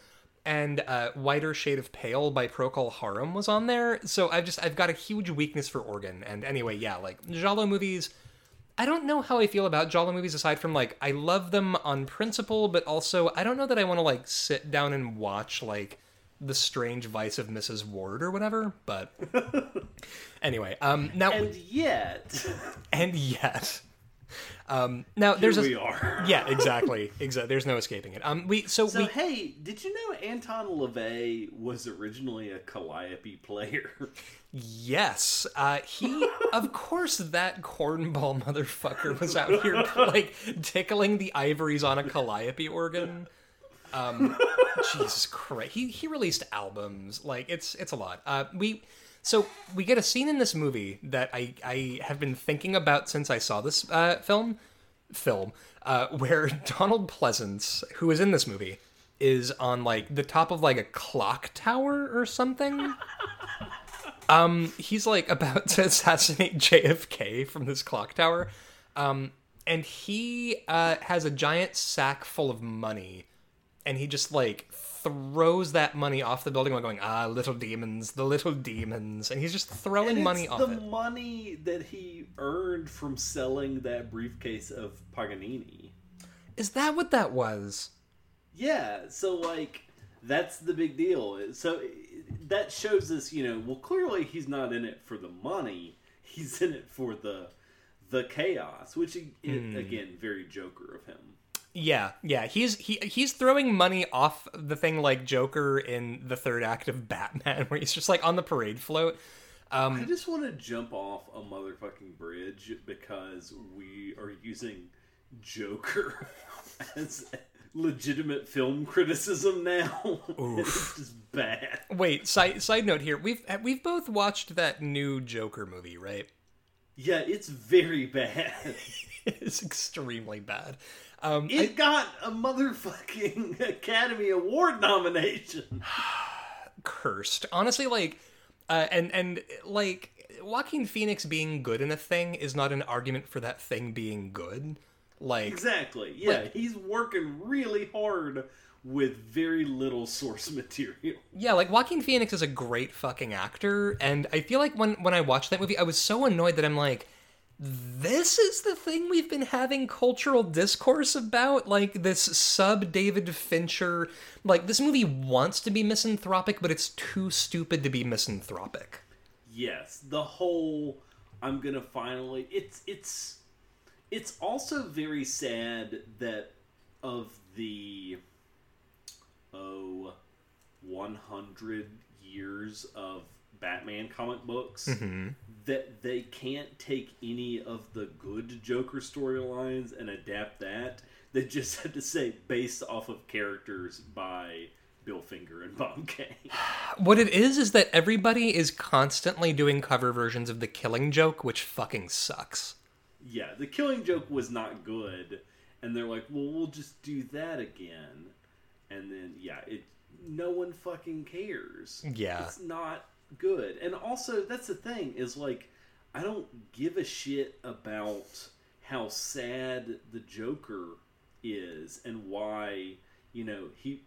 And uh, Whiter Shade of Pale by Procol Harum was on there. So I've just... I've got a huge weakness for organ. And anyway, yeah, like, Giallo movies... I don't know how I feel about Giallo movies aside from, like, I love them on principle, but also I don't know that I want to, like, sit down and watch, like, The Strange Vice of Missus Ward or whatever, but anyway. Um, now, and yet. And yet. Um, now, Here there's a, we are. Yeah, exactly. Exactly. There's no escaping it. Um, we So, so we, hey, did you know Anton LaVey was originally a calliope player? Yes. Uh, he, of course, that cornball motherfucker was out here, like, tickling the ivories on a calliope organ. Um, Jesus Christ. He he released albums. Like, it's it's a lot. Uh, we... So we get a scene in this movie that I, I have been thinking about since I saw this uh, film, film, uh, where Donald Pleasance, who is in this movie, is on, like, the top of, like, a clock tower or something. Um, he's, like, about to assassinate J F K from this clock tower, um, and he uh, has a giant sack full of money, and he just, like, throws that money off the building while going, ah, little demons, the little demons. And he's just throwing and money off it. It's the money that he earned from selling that briefcase of Paganini. Is that what that was? Yeah, so, like, that's the big deal. So that shows us, you know, well, clearly he's not in it for the money. He's in it for the the chaos, which, is, mm. again, very Joker of him. Yeah, yeah, he's he he's throwing money off the thing like Joker in the third act of Batman, where he's just, like, on the parade float. Um, I just want to jump off a motherfucking bridge because we are using Joker as legitimate film criticism now. It's just bad. Wait, side side note here, we've we've both watched that new Joker movie, right? Yeah, it's very bad. It's extremely bad. Um, it I, got a motherfucking Academy Award nomination. Cursed. Honestly, like, uh, and, and, like, Joaquin Phoenix being good in a thing is not an argument for that thing being good. Like, exactly. Yeah, like, he's working really hard with very little source material. Yeah, like, Joaquin Phoenix is a great fucking actor, and I feel like when, when I watched that movie, I was so annoyed that I'm like, this is the thing we've been having cultural discourse about? Like, this sub-David Fincher... Like, this movie wants to be misanthropic, but it's too stupid to be misanthropic. Yes, the whole, I'm gonna finally... It's, it's, it's also very sad that of the... oh, one hundred years of Batman comic books, mm-hmm. that they can't take any of the good Joker storylines and adapt that. They just had to say, based off of characters by Bill Finger and Bob Kane. What it is is that everybody is constantly doing cover versions of The Killing Joke, which fucking sucks. Yeah, The Killing Joke was not good, and they're like, well, we'll just do that again. And then, yeah, it no one fucking cares. Yeah. It's not good. And also, that's the thing, is, like, I don't give a shit about how sad the Joker is and why, you know, he...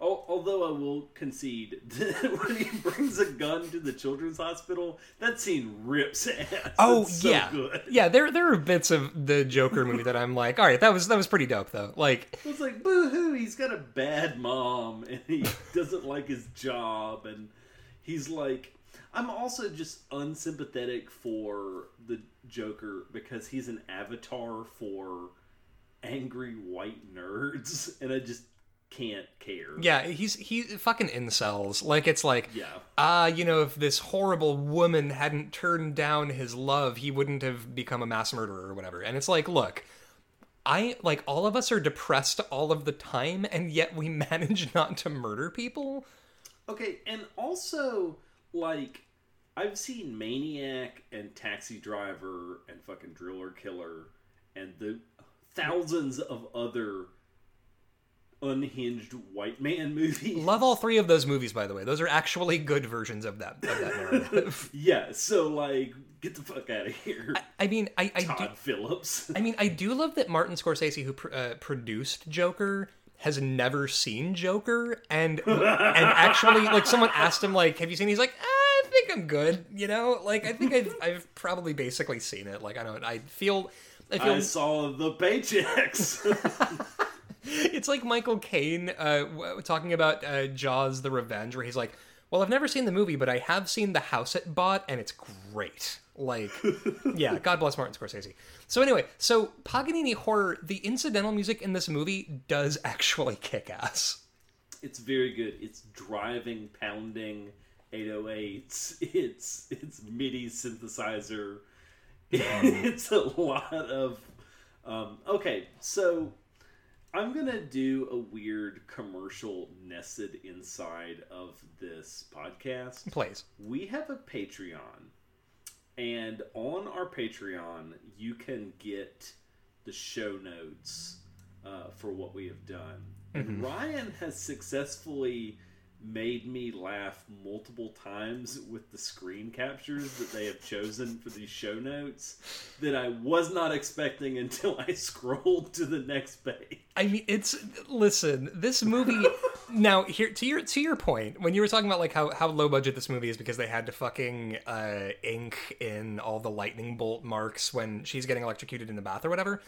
Oh, although I will concede that when he brings a gun to the children's hospital, that scene rips ass. Oh, it's so yeah, good. Yeah. There, there are bits of the Joker movie that I'm like, all right, that was that was pretty dope though. Like, it's like, boo hoo, he's got a bad mom and he doesn't like his job, and he's like, I'm also just unsympathetic for the Joker because he's an avatar for angry white nerds, and I just. Can't care. Yeah, he's he fucking incels. Like, it's like, yeah. ah, you know, if this horrible woman hadn't turned down his love, he wouldn't have become a mass murderer or whatever. And it's like, look, I, like, all of us are depressed all of the time, and yet we manage not to murder people. Okay, and also, like, I've seen Maniac and Taxi Driver and fucking Driller Killer and the thousands of other unhinged white man movie. Love all three of those movies, by the way. Those are actually good versions of that, of that narrative. Yeah, so, like, get the fuck out of here. I, I mean, I, I Todd do, Phillips. I mean, I do love that Martin Scorsese, who pr- uh, produced Joker, has never seen Joker, and and actually, like, someone asked him, like, have you seen it? He's like, I think I'm good, you know? Like, I think I've, I've probably basically seen it. Like, I don't know, I feel... I, feel... I saw the paychecks. It's like Michael Caine uh, w- talking about uh, Jaws the Revenge, where he's like, well, I've never seen the movie, but I have seen the house it bought, and it's great. Like, yeah, God bless Martin Scorsese. So anyway, so Paganini Horror, the incidental music in this movie does actually kick ass. It's very good. It's driving, pounding eight oh eights. It's, it's MIDI synthesizer. Um. It's a lot of... Um, okay, so... I'm going to do a weird commercial nested inside of this podcast. Please. We have a Patreon, and on our Patreon, you can get the show notes uh, for what we have done. Mm-hmm. And Ryan has successfully made me laugh multiple times with the screen captures that they have chosen for these show notes that I was not expecting until I scrolled to the next page. I mean, it's, listen, this movie, now, here to your to your point, when you were talking about, like, how, how low budget this movie is because they had to fucking uh, ink in all the lightning bolt marks when she's getting electrocuted in the bath or whatever,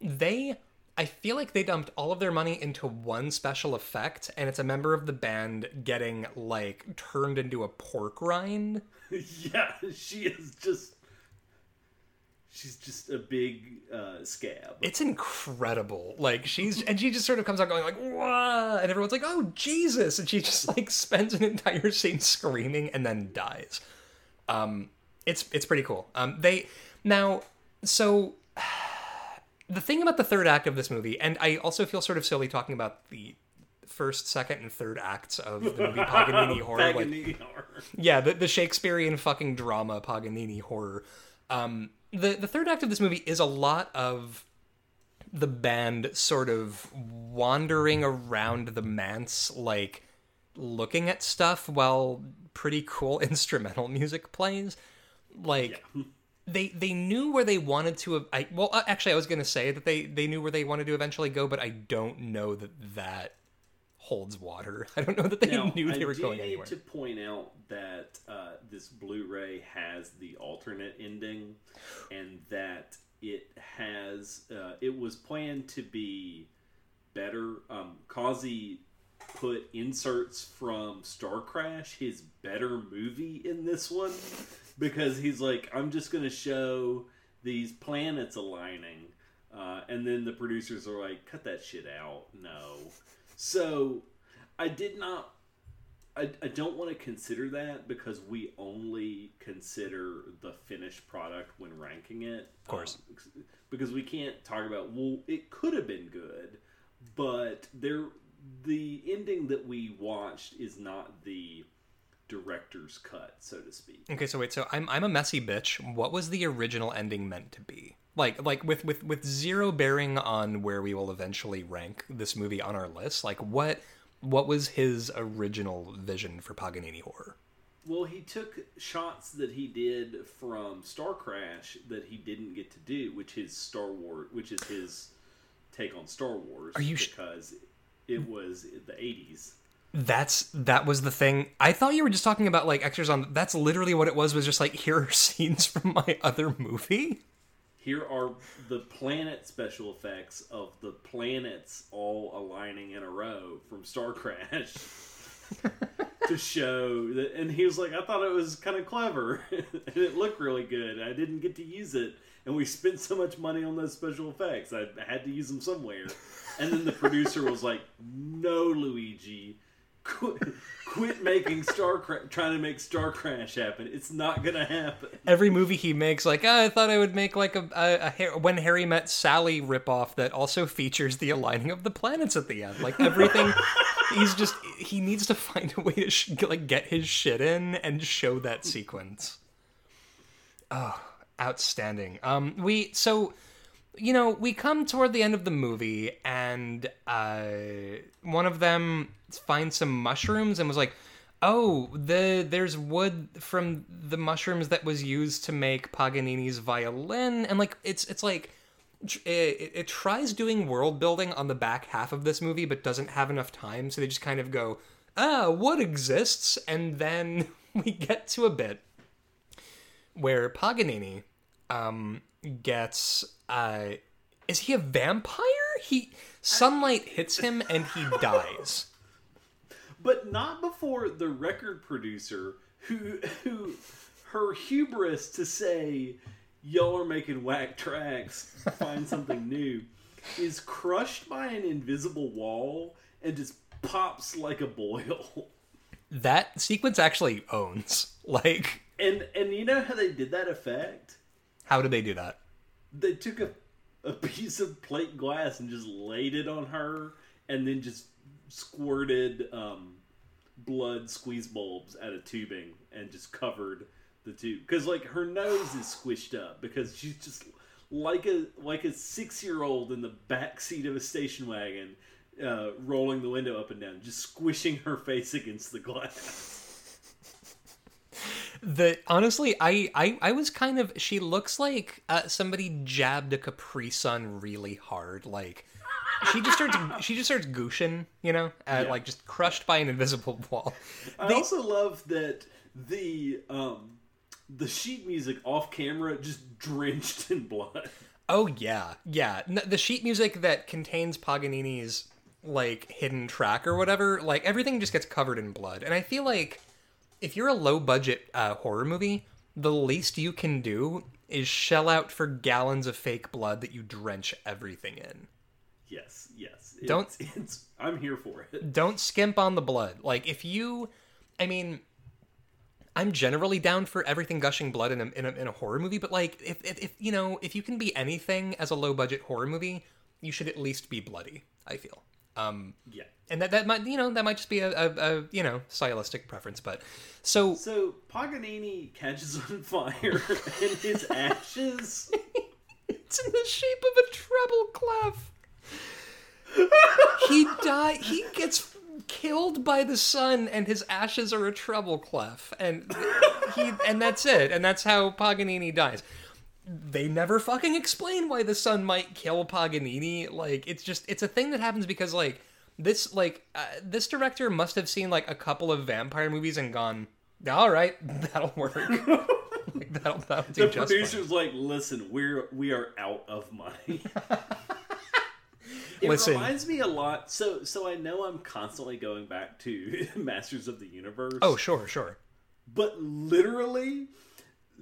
they... I feel like they dumped all of their money into one special effect, and it's a member of the band getting, like, turned into a pork rind. Yeah, she is just... She's just a big uh, scab. It's incredible. Like, she's... And she just sort of comes out going, like, wah! And everyone's like, oh, Jesus! And she just, like, spends an entire scene screaming and then dies. Um, it's, it's pretty cool. Um, they... Now, so... The thing about the third act of this movie, and I also feel sort of silly talking about the first, second, and third acts of the movie Paganini Horror. Paganini like, Horror. Yeah, the, the Shakespearean fucking drama Paganini Horror. Um, the, the third act of this movie is a lot of the band sort of wandering around the manse, like, looking at stuff while pretty cool instrumental music plays. Like, yeah. they they knew where they wanted to... I, well, actually, I was going to say that they, they knew where they wanted to eventually go, but I don't know that that holds water. I don't know that they now, knew they I were going anywhere. I need to point out that uh, this Blu-ray has the alternate ending, and that... It has, uh, it was planned to be better. Um, Cozzi put inserts from Star Crash, his better movie, in this one, because he's like, I'm just going to show these planets aligning. Uh, and then the producers are like, cut that shit out. No. So I did not, I, I don't want to consider that, because we only consider the finished product when ranking it. Of course. Um, because we can't talk about, well, it could have been good, but there, the ending that we watched is not the director's cut, so to speak. Okay, so wait, so I'm I'm a messy bitch. What was the original ending meant to be? Like, like with, with, with zero bearing on where we will eventually rank this movie on our list, like, what... What was his original vision for Paganini Horror? Well, he took shots that he did from Star Crash that he didn't get to do, which is Star Wars, which is his take on Star Wars. Are you because sh- it was the eighties. That's that was the thing. I thought you were just talking about like extras on. That's literally what it was. Was just like, here are scenes from my other movie. Here are the planet special effects of the planets all aligning in a row from Star Crash to show that. And he was like, I thought it was kind of clever and it looked really good. I didn't get to use it. And we spent so much money on those special effects. I had to use them somewhere. And then the producer was like, no, Luigi, Quit, quit making Star Crash, trying to make Star Crash happen. It's not gonna happen. Every movie he makes, like, oh, I thought I would make like a, a, a When Harry Met Sally ripoff that also features the aligning of the planets at the end. Like everything, he's just he needs to find a way to sh- like get his shit in and show that sequence. Oh, outstanding. Um, we so. You know, we come toward the end of the movie, and uh, one of them finds some mushrooms and was like, oh, the there's wood from the mushrooms that was used to make Paganini's violin. And, like, it's it's like, it, it tries doing world building on the back half of this movie, but doesn't have enough time, so they just kind of go, ah, wood exists, and then we get to a bit where Paganini um, gets... Uh, is he a vampire? He sunlight hits him and he dies, but not before the record producer, who who her hubris to say, "Y'all are making whack tracks. Find something new," is crushed by an invisible wall and just pops like a boil. That sequence actually owns like, and and you know how they did that effect? How did they do that? They took a, a piece of plate glass and just laid it on her, and then just squirted um, blood squeeze bulbs out of tubing and just covered the tube. Because like her nose is squished up because she's just like a like a six year old in the back seat of a station wagon, uh, rolling the window up and down, just squishing her face against the glass. The honestly, I, I, I was kind of. She looks like uh, somebody jabbed a Capri Sun really hard. Like she just starts, she just starts gooshing, you know, uh, yeah. Like just crushed by an invisible wall. I they, also love that the um, the sheet music off camera just drenched in blood. Oh yeah, yeah. The sheet music that contains Paganini's like hidden track or whatever, like everything just gets covered in blood, and I feel like. If you're a low-budget uh, horror movie, the least you can do is shell out for gallons of fake blood that you drench everything in. Yes, yes. It's, don't. It's, I'm here for it. Don't skimp on the blood. Like if you, I mean, I'm generally down for everything gushing blood in a in a, in a horror movie. But like, if, if if you know, if you can be anything as a low-budget horror movie, you should at least be bloody, I feel. Um, yeah, and that, that might you know that might just be a, a, a you know stylistic preference, but so so Paganini catches on fire and his ashes It's in the shape of a treble clef. He die. He gets killed by the sun, and his ashes are a treble clef, and he and that's it. And that's how Paganini dies. They never fucking explain why the sun might kill Paganini. Like, it's just it's a thing that happens because like this like uh, this director must have seen like a couple of vampire movies and gone, all right, that'll work. Like, that'll, that'll do the just producer's fine. Like, listen, we're we are out of money. It Listen. reminds me a lot. So, so I know I'm constantly going back to Masters of the Universe. Oh, sure, sure. But literally,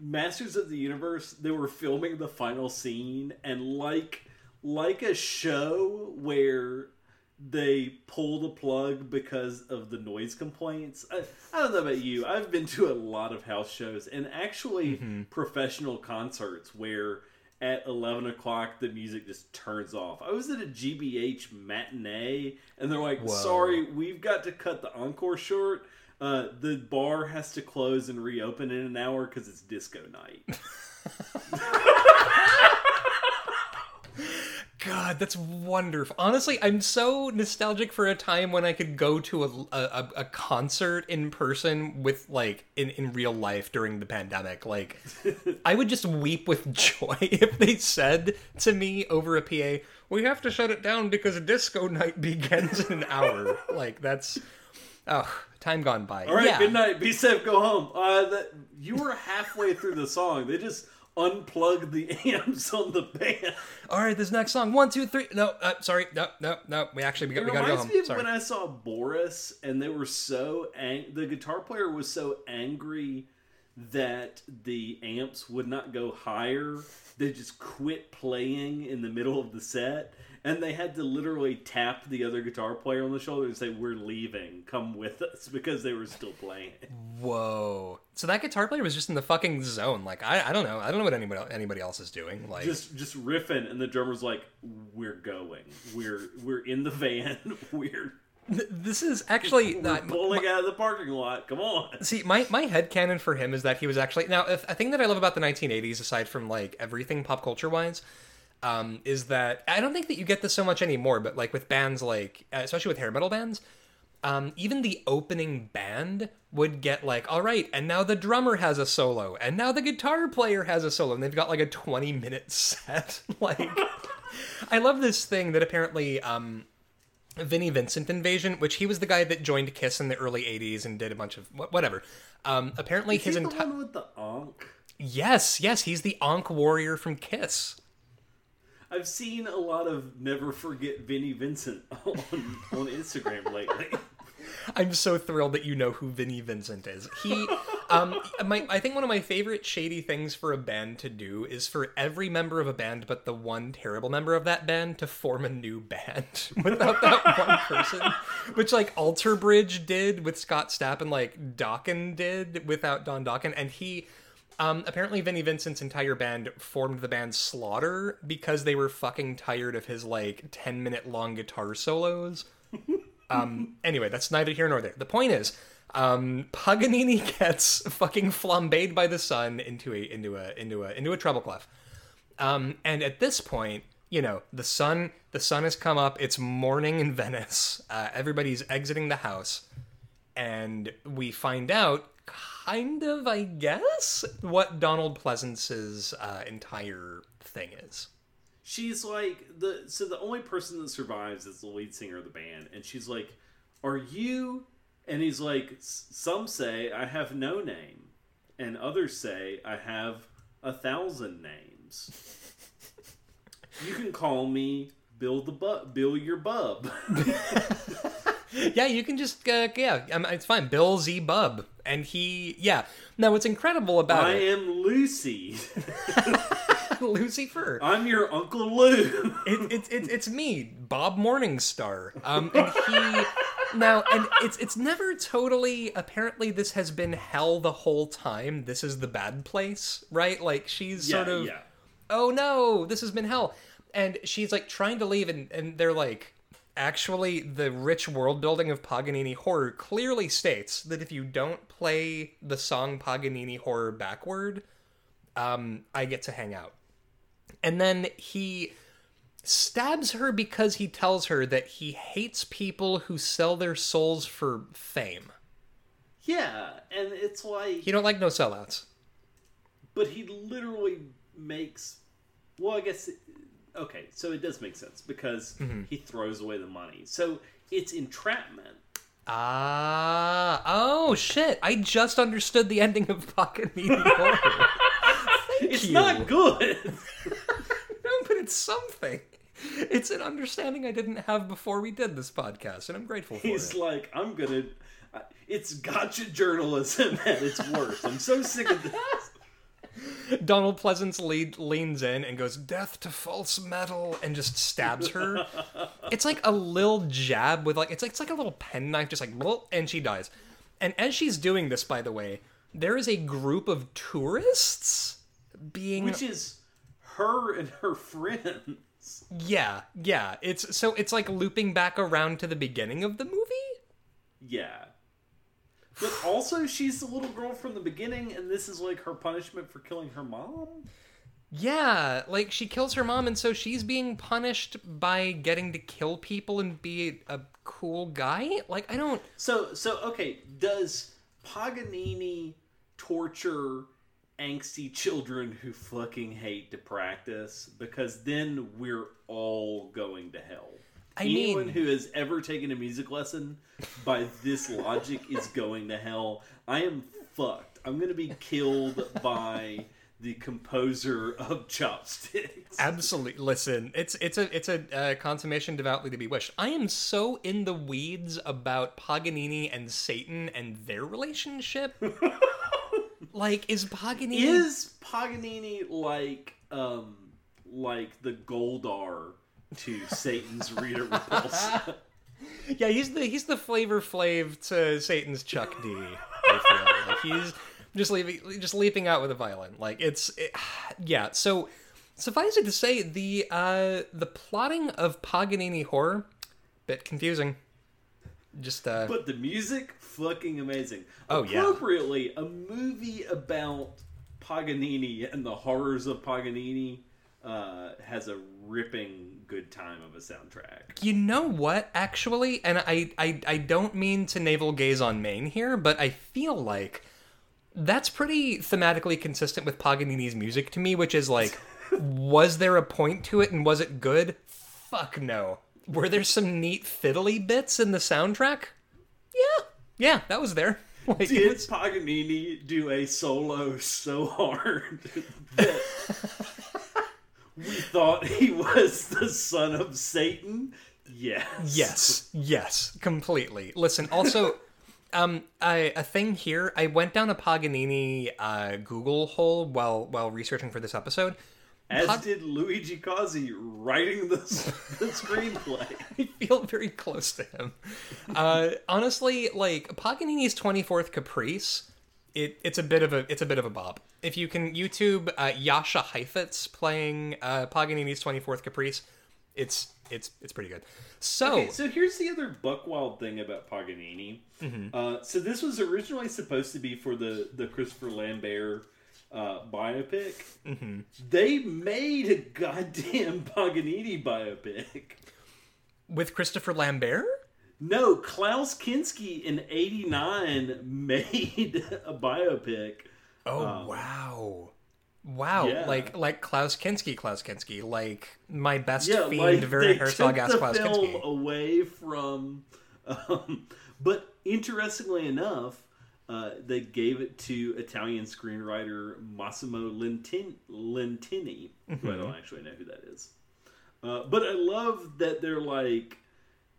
Masters of the Universe, they were filming the final scene, and like, like a show where they pull the plug because of the noise complaints. I, I don't know about you. I've been to a lot of house shows and actually mm-hmm. professional concerts where at eleven o'clock, the music just turns off. I was at a G B H matinee, and they're like, Whoa. sorry, we've got to cut the encore short. Uh, the bar has to close and reopen in an hour because it's disco night. God, that's wonderful. Honestly, I'm so nostalgic for a time when I could go to a, a, a concert in person with, like, in, in real life during the pandemic. Like, I would just weep with joy if they said to me over a P A, we have to shut it down because disco night begins in an hour. Like, that's... Oh, time gone by. All right, yeah. Good night. Be safe. Go home. Uh, that, you were halfway through the song. They just... unplug the amps on the band. All right, this next song. One, two, three. No, uh, sorry. No, no, no. We actually we got, we got to go home. It reminds me of sorry. when I saw Boris, and they were so ang- the guitar player was so angry that the amps would not go higher. They just quit playing in the middle of the set, and they had to literally tap the other guitar player on the shoulder and say, "We're leaving. Come with us," because they were still playing. Whoa. So that guitar player was just in the fucking zone. Like, I, I don't know. I don't know what anybody anybody else is doing. Like, just just riffing, and the drummer's like, "We're going. We're we're in the van. We're this is actually we're not, pulling my, out of the parking lot. Come on." See, my my headcanon for him is that he was actually now a thing that I love about the nineteen eighties, aside from like everything pop culture wise. Um, is that I don't think that you get this so much anymore, but like with bands, like especially with hair metal bands, um, even the opening band would get like, all right, and now the drummer has a solo, and now the guitar player has a solo, and they've got like a twenty minute set. Like, I love this thing that apparently um, Vinnie Vincent Invasion, which he was the guy that joined Kiss in the early eighties and did a bunch of whatever. Um, apparently, is his entire with the Ankh. Yes, yes, he's the Ankh warrior from Kiss. I've seen a lot of Never Forget Vinnie Vincent on, on Instagram lately. I'm so thrilled that you know who Vinnie Vincent is. He, um, my, I think one of my favorite shady things for a band to do is for every member of a band but the one terrible member of that band to form a new band without that one person, which like Alter Bridge did with Scott Stapp and like Dokken did without Don Dokken, and he... Um, apparently Vinnie Vincent's entire band formed the band Slaughter because they were fucking tired of his, like, ten minute long guitar solos. Um, anyway, that's neither here nor there. The point is, um, Paganini gets fucking flambéed by the sun into a, into a, into a, into a treble clef. Um, and at this point, you know, the sun, the sun has come up. It's morning in Venice. Uh, everybody's exiting the house. And we find out, kind of, I guess, what Donald Pleasance's uh, entire thing is. She's like, the so the only person that survives is the lead singer of the band. And she's like, are you? And he's like, some say I have no name. And others say I have a thousand names. You can call me Bill the Bu- Bill your bub. Yeah, you can just, uh, yeah, um, it's fine. Bill Z. Bub. And he, yeah. Now, what's incredible about I it... I am Lucy. Lucy Fur. I'm your Uncle Lou. it, it, it, it's me, Bob Morningstar. Um, and he... Now, and it's it's never totally... Apparently, this has been hell the whole time. This is the bad place, right? Like, she's yeah, sort of... Yeah. Oh, no, this has been hell. And she's, like, trying to leave, and, and they're like... Actually, the rich world building of Paganini Horror clearly states that if you don't play the song Paganini Horror backward, um, I get to hang out. And then he stabs her because he tells her that he hates people who sell their souls for fame. Yeah, and it's like... You don't like no sellouts. But he literally makes... Well, I guess... Okay, so it does make sense, because mm-hmm. he throws away the money. So it's entrapment. Ah, uh, oh shit! I just understood the ending of Paganini Horror. It's you. Not good. No, but it's something. It's an understanding I didn't have before we did this podcast, and I'm grateful for He's it. He's like, I'm gonna. Uh, it's gotcha journalism at its worst. I'm so sick of this. Donald Pleasance lead, leans in and goes, "Death to false metal," and just stabs her. It's like a little jab with like it's like it's like a little penknife, just like, blah, and she dies. And as she's doing this, by the way, there is a group of tourists. Being... Which is her and her friends. Yeah, yeah. It's so it's like looping back around to the beginning of the movie? Yeah. But also she's the little girl from the beginning, and this is like her punishment for killing her mom? Yeah, like she kills her mom, and so she's being punished by getting to kill people and be a cool guy? Like, I don't... So, so okay, does Paganini torture... angsty children who fucking hate to practice, because then we're all going to hell. I Anyone mean... who has ever taken a music lesson by this logic is going to hell. I am fucked. I'm going to be killed by the composer of Chopsticks. Absolutely. Listen, it's it's a it's a uh, consummation devoutly to be wished. I am so in the weeds about Paganini and Satan and their relationship. Like, is Paganini... Is Paganini like, um, like the Goldar to Satan's Rita Repulsa? Yeah, he's the he's the Flavor Flav to Satan's Chuck D, I feel. Like, he's just leaving, just leaping out with a violin. Like, it's... It, yeah, so, suffice it to say, the, uh, the plotting of Paganini Horror, bit confusing. Just, uh... But the music, fucking amazing. Oh, yeah. Appropriately, a movie about Paganini and the horrors of Paganini uh, has a ripping good time of a soundtrack. You know what, actually? And I, I, I don't mean to navel gaze on Maine here, but I feel like that's pretty thematically consistent with Paganini's music to me, which is like, was there a point to it and was it good? Fuck no. Were there some neat fiddly bits in the soundtrack? Yeah. Yeah, that was there. Like, Did was... Paganini do a solo so hard that we thought he was the son of Satan? Yes. Yes. Yes. Completely. Listen, also, um, I, a thing here, I went down a Paganini uh, Google hole while while researching for this episode. As Pag- did Luigi Cozzi writing the, the screenplay. I feel very close to him. Uh, honestly, like Paganini's twenty-fourth Caprice, it, it's a bit of a it's a bit of a bop. If you can YouTube uh, Yasha Heifetz playing uh, Paganini's twenty-fourth Caprice, it's it's it's pretty good. So, okay, so here's the other buckwild thing about Paganini. Mm-hmm. Uh, so this was originally supposed to be for the the Christopher Lambert. Uh, biopic. Mm-hmm. They made a goddamn Paganini biopic with Christopher Lambert. No, Klaus Kinski in eighty-nine made a biopic. Oh um, wow, wow! Yeah. Like like Klaus Kinski, Klaus Kinski, like my best yeah, fiend, like Werner Herzog as Klaus Kinski. They took the film away from, um, but interestingly enough. Uh, they gave it to Italian screenwriter Massimo Lentini, Lentini mm-hmm. who I don't actually know who that is. Uh, but I love that they're like,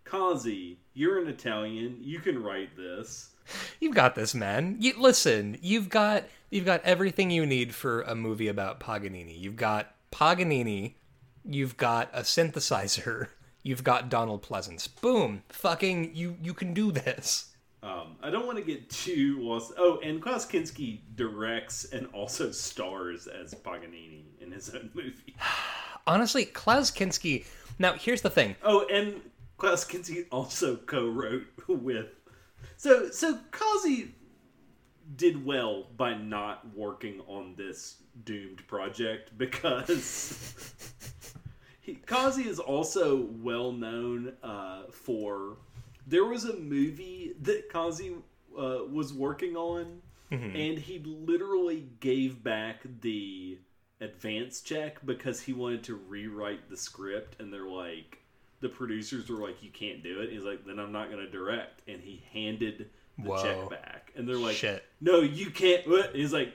Cozzi, you're an Italian. You can write this. You've got this, man. You, listen, you've got you've got everything you need for a movie about Paganini. You've got Paganini. You've got a synthesizer. You've got Donald Pleasance. Boom. Fucking, you, you can do this. Um, I don't want to get too lost. Oh, and Klaus Kinski directs and also stars as Paganini in his own movie. Honestly, Klaus Kinski... Now, here's the thing. Oh, and Klaus Kinski also co-wrote with... So, so Cozzi did well by not working on this doomed project, because he, Cozzi is also well known uh, for... There was a movie that Cozzi uh, was working on, mm-hmm. and he literally gave back the advance check because he wanted to rewrite the script, and they're like, the producers were like, you can't do it. And he's like, then I'm not going to direct. And he handed the Whoa. check back. And they're like, Shit. no, you can't. And he's like,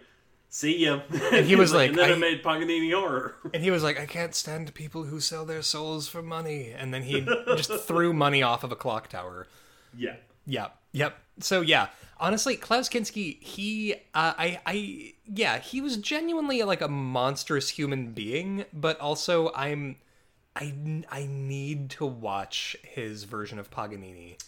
see ya. And, and he was like, like and then I, I made Paganini Horror. And he was like, I can't stand people who sell their souls for money. And then he just threw money off of a clock tower. Yeah. Yeah. Yep. So yeah, honestly, Klaus Kinski, he, uh, I, I, yeah, he was genuinely like a monstrous human being, but also I'm, I, I need to watch his version of Paganini.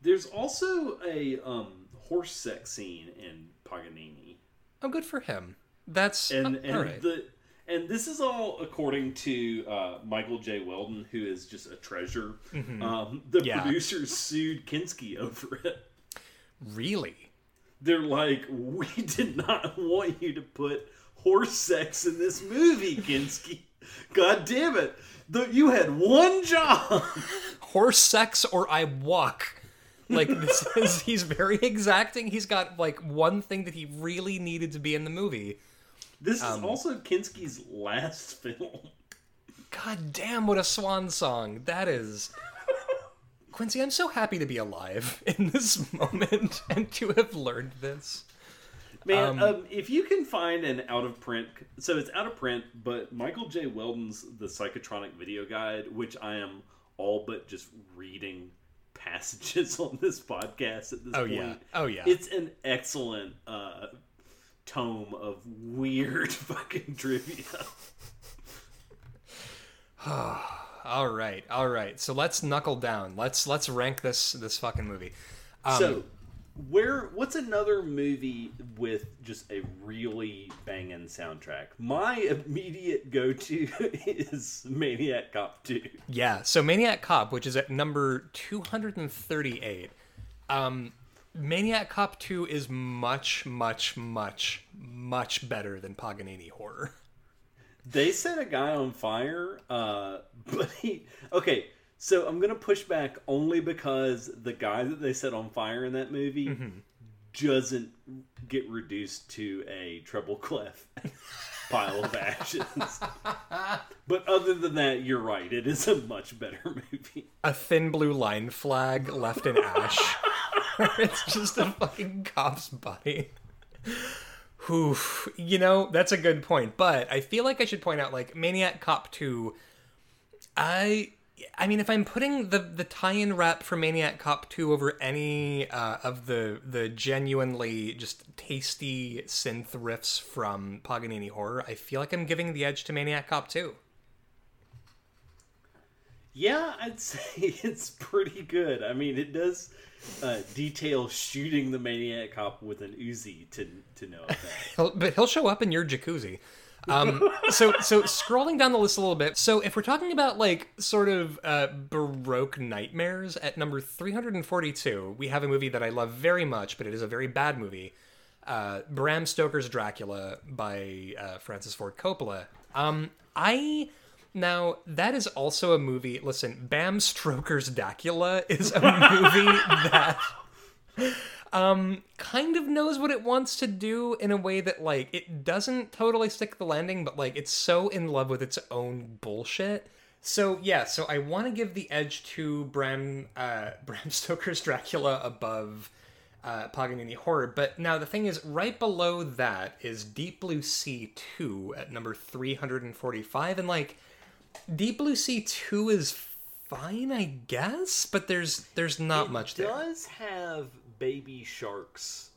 There's also a um, horse sex scene in Paganini. Oh, good for him. That's and, uh, and all right. The, and this is all according to uh, Michael J. Weldon, who is just a treasure. Mm-hmm. Um, the yeah. producers sued Kinski over it. Really? They're like, we did not want you to put horse sex in this movie, Kinski. God damn it. The, you had one job. Horse sex or I walk. Like, this is, he's very exacting. He's got, like, one thing that he really needed to be in the movie. This um, is also Kinski's last film. God damn, what a swan song. That is... Quincy, I'm so happy to be alive in this moment and to have learned this. Man, um, um, if you can find an out-of-print... So it's out-of-print, but Michael J. Weldon's The Psychotronic Video Guide, which I am all but just reading passages on this podcast at this oh, point. Oh, yeah. Oh, yeah. It's an excellent uh, tome of weird fucking trivia. Ah. All right, all right. So let's knuckle down. Let's let's rank this this fucking movie. Um, so, where what's another movie with just a really banging soundtrack? My immediate go-to is Maniac Cop two. Yeah. So Maniac Cop, which is at number two hundred thirty-eight. Um, Maniac Cop two is much, much, much, much better than Paganini Horror. They set a guy on fire, uh, but he... Okay, so I'm going to push back only because the guy that they set on fire in that movie mm-hmm. doesn't get reduced to a treble clef pile of ashes. But other than that, you're right. It is a much better movie. A thin blue line flag left in ash. It's just a fucking cop's body. Oof, you know, that's a good point, but I feel like I should point out, like, Maniac Cop two, I I mean, if I'm putting the, the tie-in rap for Maniac Cop two over any uh, of the, the genuinely just tasty synth riffs from Paganini Horror, I feel like I'm giving the edge to Maniac Cop two. Yeah, I'd say it's pretty good. I mean, it does... Uh, detail shooting the Maniac Cop with an Uzi to to no effect. But he'll show up in your jacuzzi. Um, so so scrolling down the list a little bit. So if we're talking about like sort of uh, Baroque nightmares, at number three hundred forty-two, we have a movie that I love very much, but it is a very bad movie. Uh, Bram Stoker's Dracula by uh, Francis Ford Coppola. Um, I... Now, that is also a movie... Listen, Bram Stoker's Dracula is a movie that um, kind of knows what it wants to do in a way that, like, it doesn't totally stick the landing, but, like, it's so in love with its own bullshit. So, yeah, so I want to give the edge to Bram, uh, Bram Stoker's Dracula above uh, Paganini Horror. But now the thing is, right below that is Deep Blue Sea two at number three hundred forty-five, and, like... Deep Blue Sea two is fine, I guess, but there's there's not it much there. It does have baby sharks.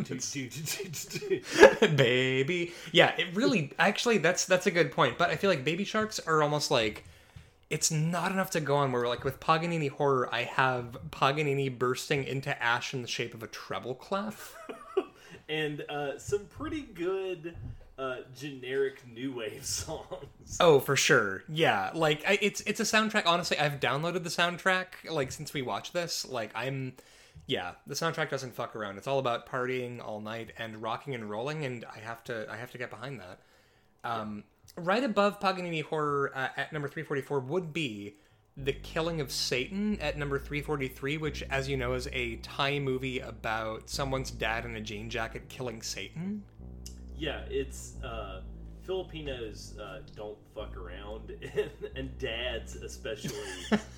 do, do, do, do, do. Baby. Yeah, it really... Actually, that's that's a good point, but I feel like baby sharks are almost like... It's not enough to go on where, like, with Paganini Horror, I have Paganini bursting into ash in the shape of a treble clef. And uh, some pretty good... Uh, generic new wave songs. Oh, for sure. Yeah, like I, it's it's a soundtrack. Honestly, I've downloaded the soundtrack like since we watched this. Like I'm yeah, the soundtrack doesn't fuck around. It's all about partying all night and rocking and rolling, and I have to I have to get behind that. Um, right above Paganini Horror uh, at number three forty-four would be The Killing of Satan at number three forty-three, which, as you know, is a Thai movie about someone's dad in a jean jacket killing Satan. Yeah, it's uh, Filipinos uh, don't fuck around, and, and dads especially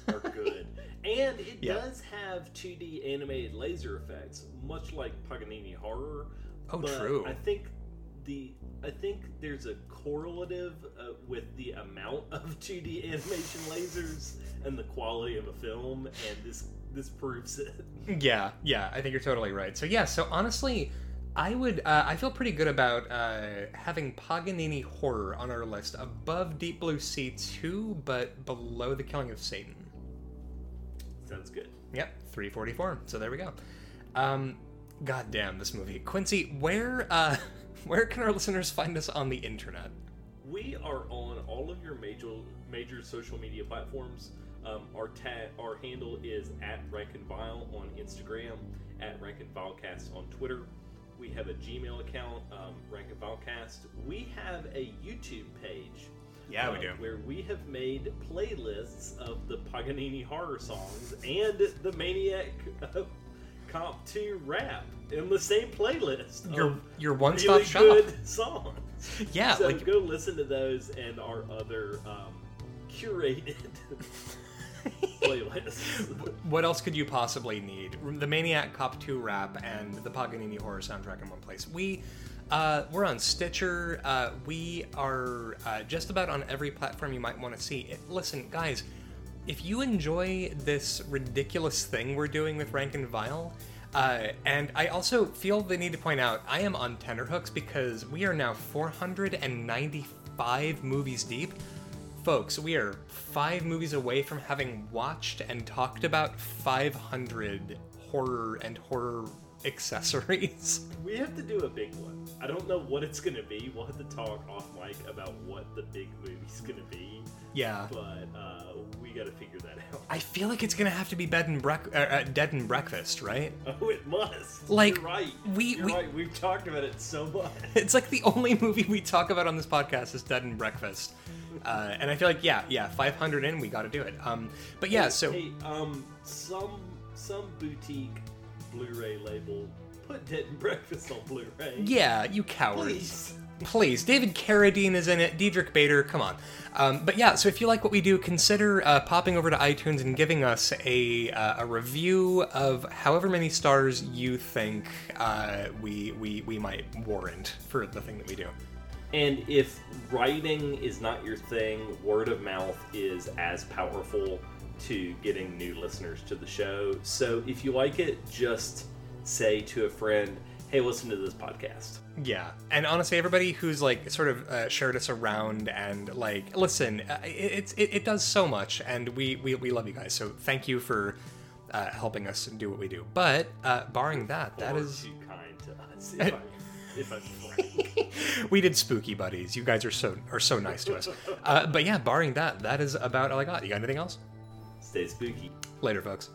are good. And it yeah. does have two D animated laser effects, much like Paganini Horror. Oh, but true. I think the I think there's a correlative uh, with the amount of two D animation lasers and the quality of a film, and this this proves it. Yeah, yeah, I think you're totally right. So yeah, so honestly, I would uh, I feel pretty good about uh, having Paganini Horror on our list above Deep Blue Sea two, but below The Killing of Satan. Sounds good. Yep, three forty-four. So there we go. Um, God damn, this movie. Quincy, where... Uh, Where can our listeners find us on the internet? We are on all of your major major social media platforms. Um, our ta- our handle is at Rankin' Vile on Instagram, at Rankin' Vilecast on Twitter. We have a Gmail account, um, Rankin' Vilecast. We have a YouTube page. Yeah, uh, we do. Where we have made playlists of the Paganini Horror songs and the Maniac uh, Comp two rap in the same playlist. Your your one stop really shop. Good songs. Yeah, so like, go listen to those and our other um, curated playlists. What else could you possibly need? The Maniac Cop two rap and the Paganini Horror soundtrack in one place. We uh, we're on Stitcher. Uh, we are uh, just about on every platform you might want to see. It, listen, guys. If you enjoy this ridiculous thing we're doing with Rankin' Vile, uh, and I also feel the need to point out, I am on tenterhooks because we are now four hundred ninety-five movies deep. Folks, we are five movies away from having watched and talked about five hundred horror and horror accessories. We have to do a big one. I don't know what it's going to be. We'll have to talk off mic about what the big movie's going to be. Yeah. But uh, we got to figure that out. I feel like it's going to have to be bed and brec- uh, uh, Dead and Breakfast, right? Oh, it must. Like, You're right. We, You're we, right. We've talked about it so much. It's like the only movie we talk about on this podcast is Dead and Breakfast. Uh, and I feel like, yeah, yeah, five hundred in, we got to do it. Um, But yeah, hey, so... Hey, um, some some boutique Blu-ray label put Dead and Breakfast on Blu-ray. Yeah, you cowards. Please. Please. David Carradine is in it. Diedrich Bader, come on. Um, but yeah, so if you like what we do, consider uh, popping over to iTunes and giving us a uh, a review of however many stars you think uh, we, we we might warrant for the thing that we do. And if writing is not your thing, word of mouth is as powerful to getting new listeners to the show. So if you like it, just say to a friend, hey, listen to this podcast. Yeah. And honestly, everybody who's like sort of uh, shared us around and like, listen, uh, it, it it does so much. And we, we, we love you guys. So thank you for uh, helping us do what we do. But uh, barring that, that or is... too kind to us, if, I, if I'm frank. We did Spooky Buddies. You guys are so are so nice to us. Uh, but yeah, barring that, that is about all I got. You got anything else? Stay spooky. Later, folks.